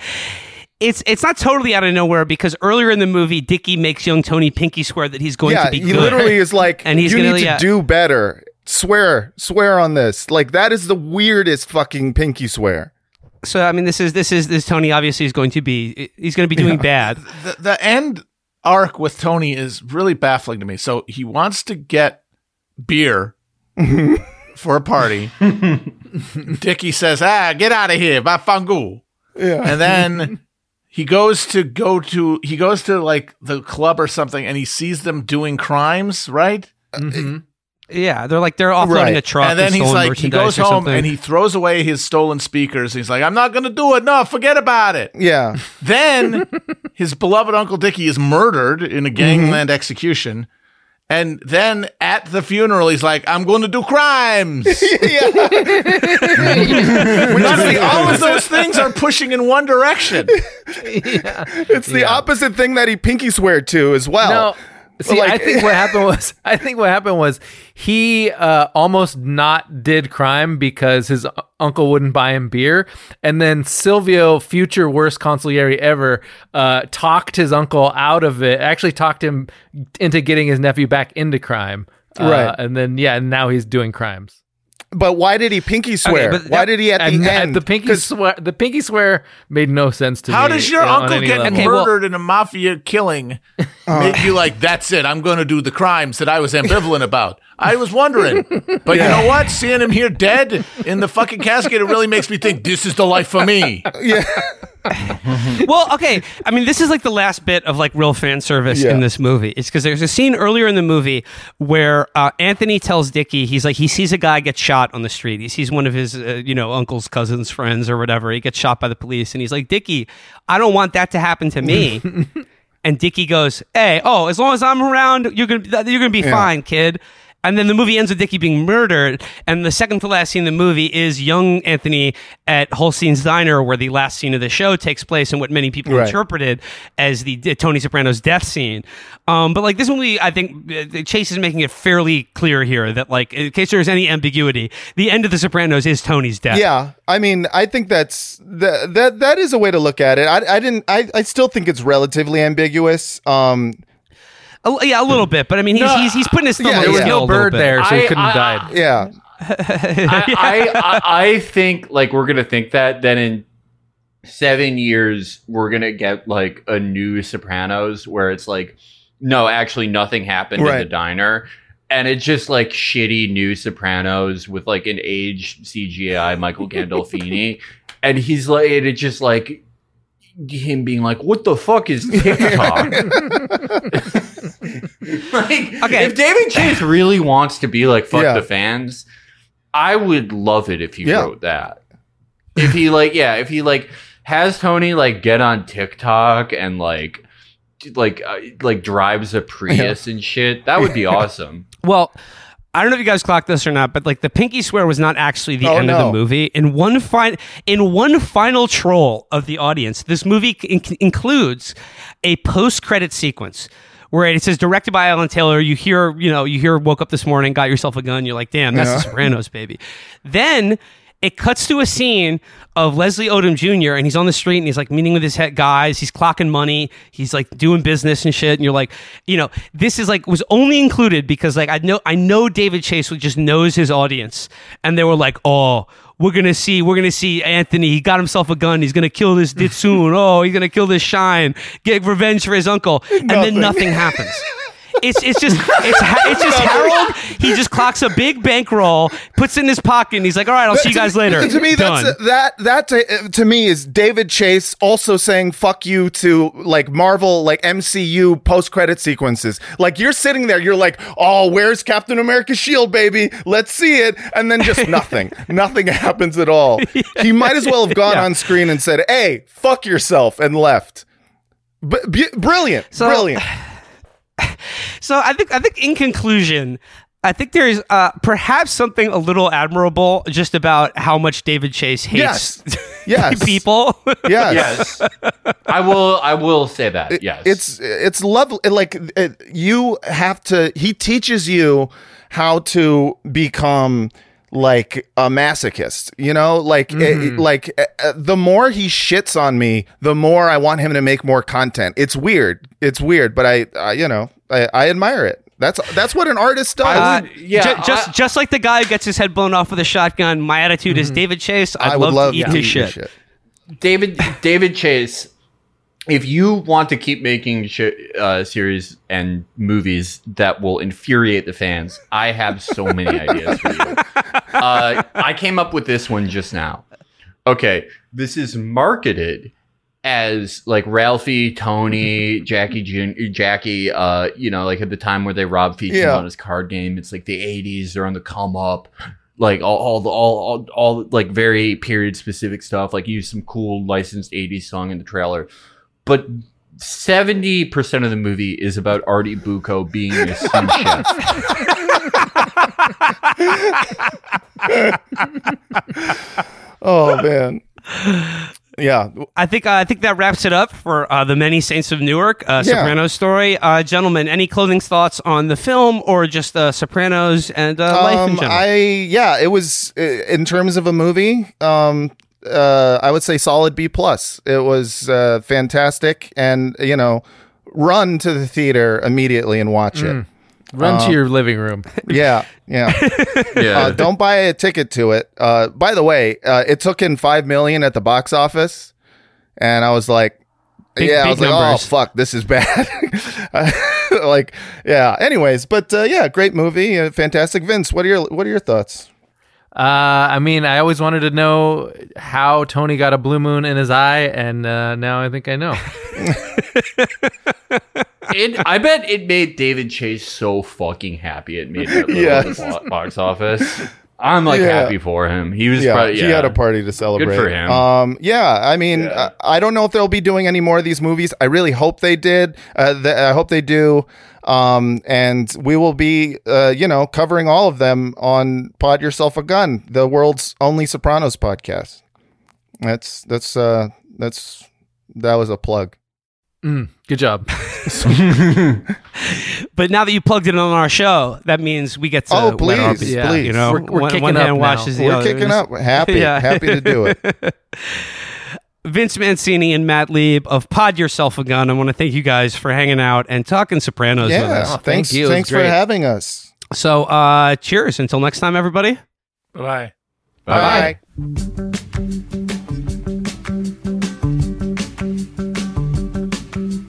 It's not totally out of nowhere, because earlier in the movie, Dickie makes young Tony pinky swear that he's going to be good. He literally is like, and he's you need to do better. Swear on this. Like, that is the weirdest fucking pinky swear. So, I mean, this Tony obviously is going to be, he's going to be doing bad. The end arc with Tony is really baffling to me. So he wants to get beer for a party. Dickie says, get out of here, by Fangu. Yeah. And then he goes to like the club or something, and he sees them doing crimes, right? Mm-hmm. Yeah, they're offloading a truck. And then he's like, he goes home and he throws away his stolen speakers. He's like, I'm not going to do it. No, forget about it. Yeah. Then his beloved Uncle Dickie is murdered in a gangland execution. And then at the funeral, he's like, I'm going to do crimes. All of those things are pushing in one direction. It's the opposite thing that he pinky sweared to as well. No. See, like, I think what happened was he almost not did crime because his uncle wouldn't buy him beer, and then Silvio, future worst consigliere ever, talked his uncle out of it. Actually, talked him into getting his nephew back into crime. Right, and then now he's doing crimes. But why did he pinky swear? Why did he at the end? The pinky swear made no sense to me. How does your uncle get murdered in a mafia killing? Make you like, that's it, I'm going to do the crimes that I was ambivalent about. I was wondering. But you know what? Seeing him here dead in the fucking casket, it really makes me think, this is the life for me. Yeah. Well, okay. I mean, this is like the last bit of like real fan service in this movie. It's because there's a scene earlier in the movie where Anthony tells Dickie, he's like, he sees a guy get shot on the street. He sees one of his, uncle's cousins, friends or whatever. He gets shot by the police. And he's like, Dickie, I don't want that to happen to me. And Dickie goes, hey, as long as I'm around, you're gonna be fine, kid. And then the movie ends with Dickie being murdered. And the second to last scene in the movie is young Anthony at Holstein's Diner, where the last scene of the show takes place, and what many people interpreted as the Tony Soprano's death scene. But like this movie, I think Chase is making it fairly clear here that, like, in case there's any ambiguity, the end of The Sopranos is Tony's death. Yeah, I mean, I think that is a way to look at it. I still think it's relatively ambiguous. A little bit, but I mean, he's putting his thumb on his heel a little bit. There was no bird there, so he couldn't have died. Yeah. I think, like, we're going to think that in 7 years, we're going to get, like, a new Sopranos where it's like, no, actually nothing happened in the diner. And it's just, like, shitty new Sopranos with, like, an aged CGI Michael Gandolfini. And he's like, it's just, like, him being like, what the fuck is TikTok? If David Chase really wants to be like, fuck the fans, I would love it if he wrote that. If he if he has Tony like get on TikTok and like drives a Prius and shit, that would be awesome. Well, I don't know if you guys clocked this or not, but like the pinky swear was not actually the end of the movie. In one final troll of the audience, this movie includes a post-credit sequence where it says directed by Alan Taylor. You hear woke up this morning, got yourself a gun. You're like, damn, that's The Sopranos, baby. Then it cuts to a scene of Leslie Odom Jr., and he's on the street, and he's like meeting with his head guys. He's clocking money. He's like doing business and shit. And you're like, this is like was only included because like I know David Chase just knows his audience, and they were like, oh, we're gonna see Anthony. He got himself a gun. He's gonna kill this Ditsoon. Oh, he's gonna kill this Shine. Get revenge for his uncle. And then nothing happens. It's just Harold. He just clocks a big bankroll, puts it in his pocket, and he's like, "All right, I'll see you guys later." To me, that to me is David Chase also saying "fuck you" to like Marvel, like MCU post-credit sequences. Like you're sitting there, you're like, "Oh, where's Captain America's shield, baby? Let's see it," and then just nothing. Nothing happens at all. Yeah. He might as well have gone on screen and said, "Hey, fuck yourself," and left. Brilliant. Brilliant. So I think in conclusion, I think there is perhaps something a little admirable just about how much David Chase hates people. Yes. I will say that. Yes. It's lovely. Like you have to. He teaches you how to become like a masochist, you know, like the more he shits on me, the more I want him to make more content. It's weird, but I admire it. That's what an artist does. Just like the guy who gets his head blown off with a shotgun, my attitude is David Chase, I would love to eat his shit. David Chase, if you want to keep making series and movies that will infuriate the fans, I have so many ideas for you. I came up with this one just now. Okay, this is marketed as like Ralphie, Tony, Jackie, like at the time where they robbed Fichino on his card game. It's like the 80s, they're on the come up. Like all like very period specific stuff. Like use some cool licensed 80s song in the trailer. But 70% of the movie is about Artie Bucco being a sous chef. Oh man, yeah. I think that wraps it up for The Many Saints of Newark, Sopranos story. Gentlemen, any closing thoughts on the film or just Sopranos and life in general? It was in terms of a movie. I would say solid B+. It was fantastic, and run to the theater immediately and watch it. Run to your living room. Don't buy a ticket to it. By the way, it took in $5 million at the box office, and I was like, big numbers. Oh fuck, this is bad. Anyways, but great movie, fantastic. Vince, what are your thoughts? I always wanted to know how Tony got a blue moon in his eye, and now I think I know. I bet it made David Chase so fucking happy. It made it the box office. I'm happy for him. He was probably, he had a party to celebrate. Good for him. I don't know if they'll be doing any more of these movies. I really hope they did. I hope they do. And we will be, covering all of them on Pod Yourself a Gun, the world's only Sopranos podcast. That was a plug. Good job. But now that you plugged it on our show, that means we get to. Oh, please, please. We're kicking up now. We're happy, happy to do it. Vince Mancini and Matt Lieb of Pod Yourself a Gun. I want to thank you guys for hanging out and talking Sopranos with us. Thank you. Thanks for having us. So, cheers. Until next time, everybody. Bye-bye. Bye-bye.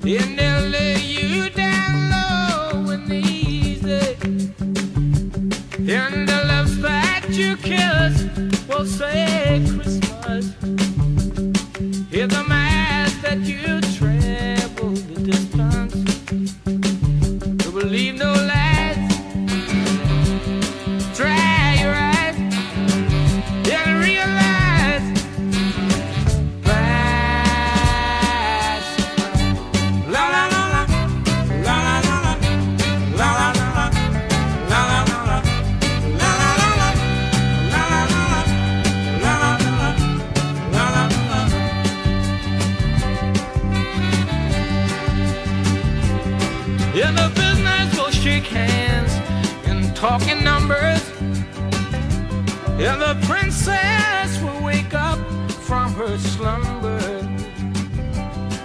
In L.A., you down low and easy. And the love that you kiss will say Christmas. Hear the mass that you travel the distance. To believe no lies. Dry your eyes and realize lies. La la la la, la la la la, la la la la, la la la la, la la la la, la la la la. Yeah, the business will shake hands and talk in numbers. Yeah, the princess will wake up from her slumber.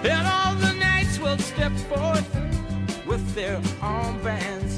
And all the knights will step forth with their armbands.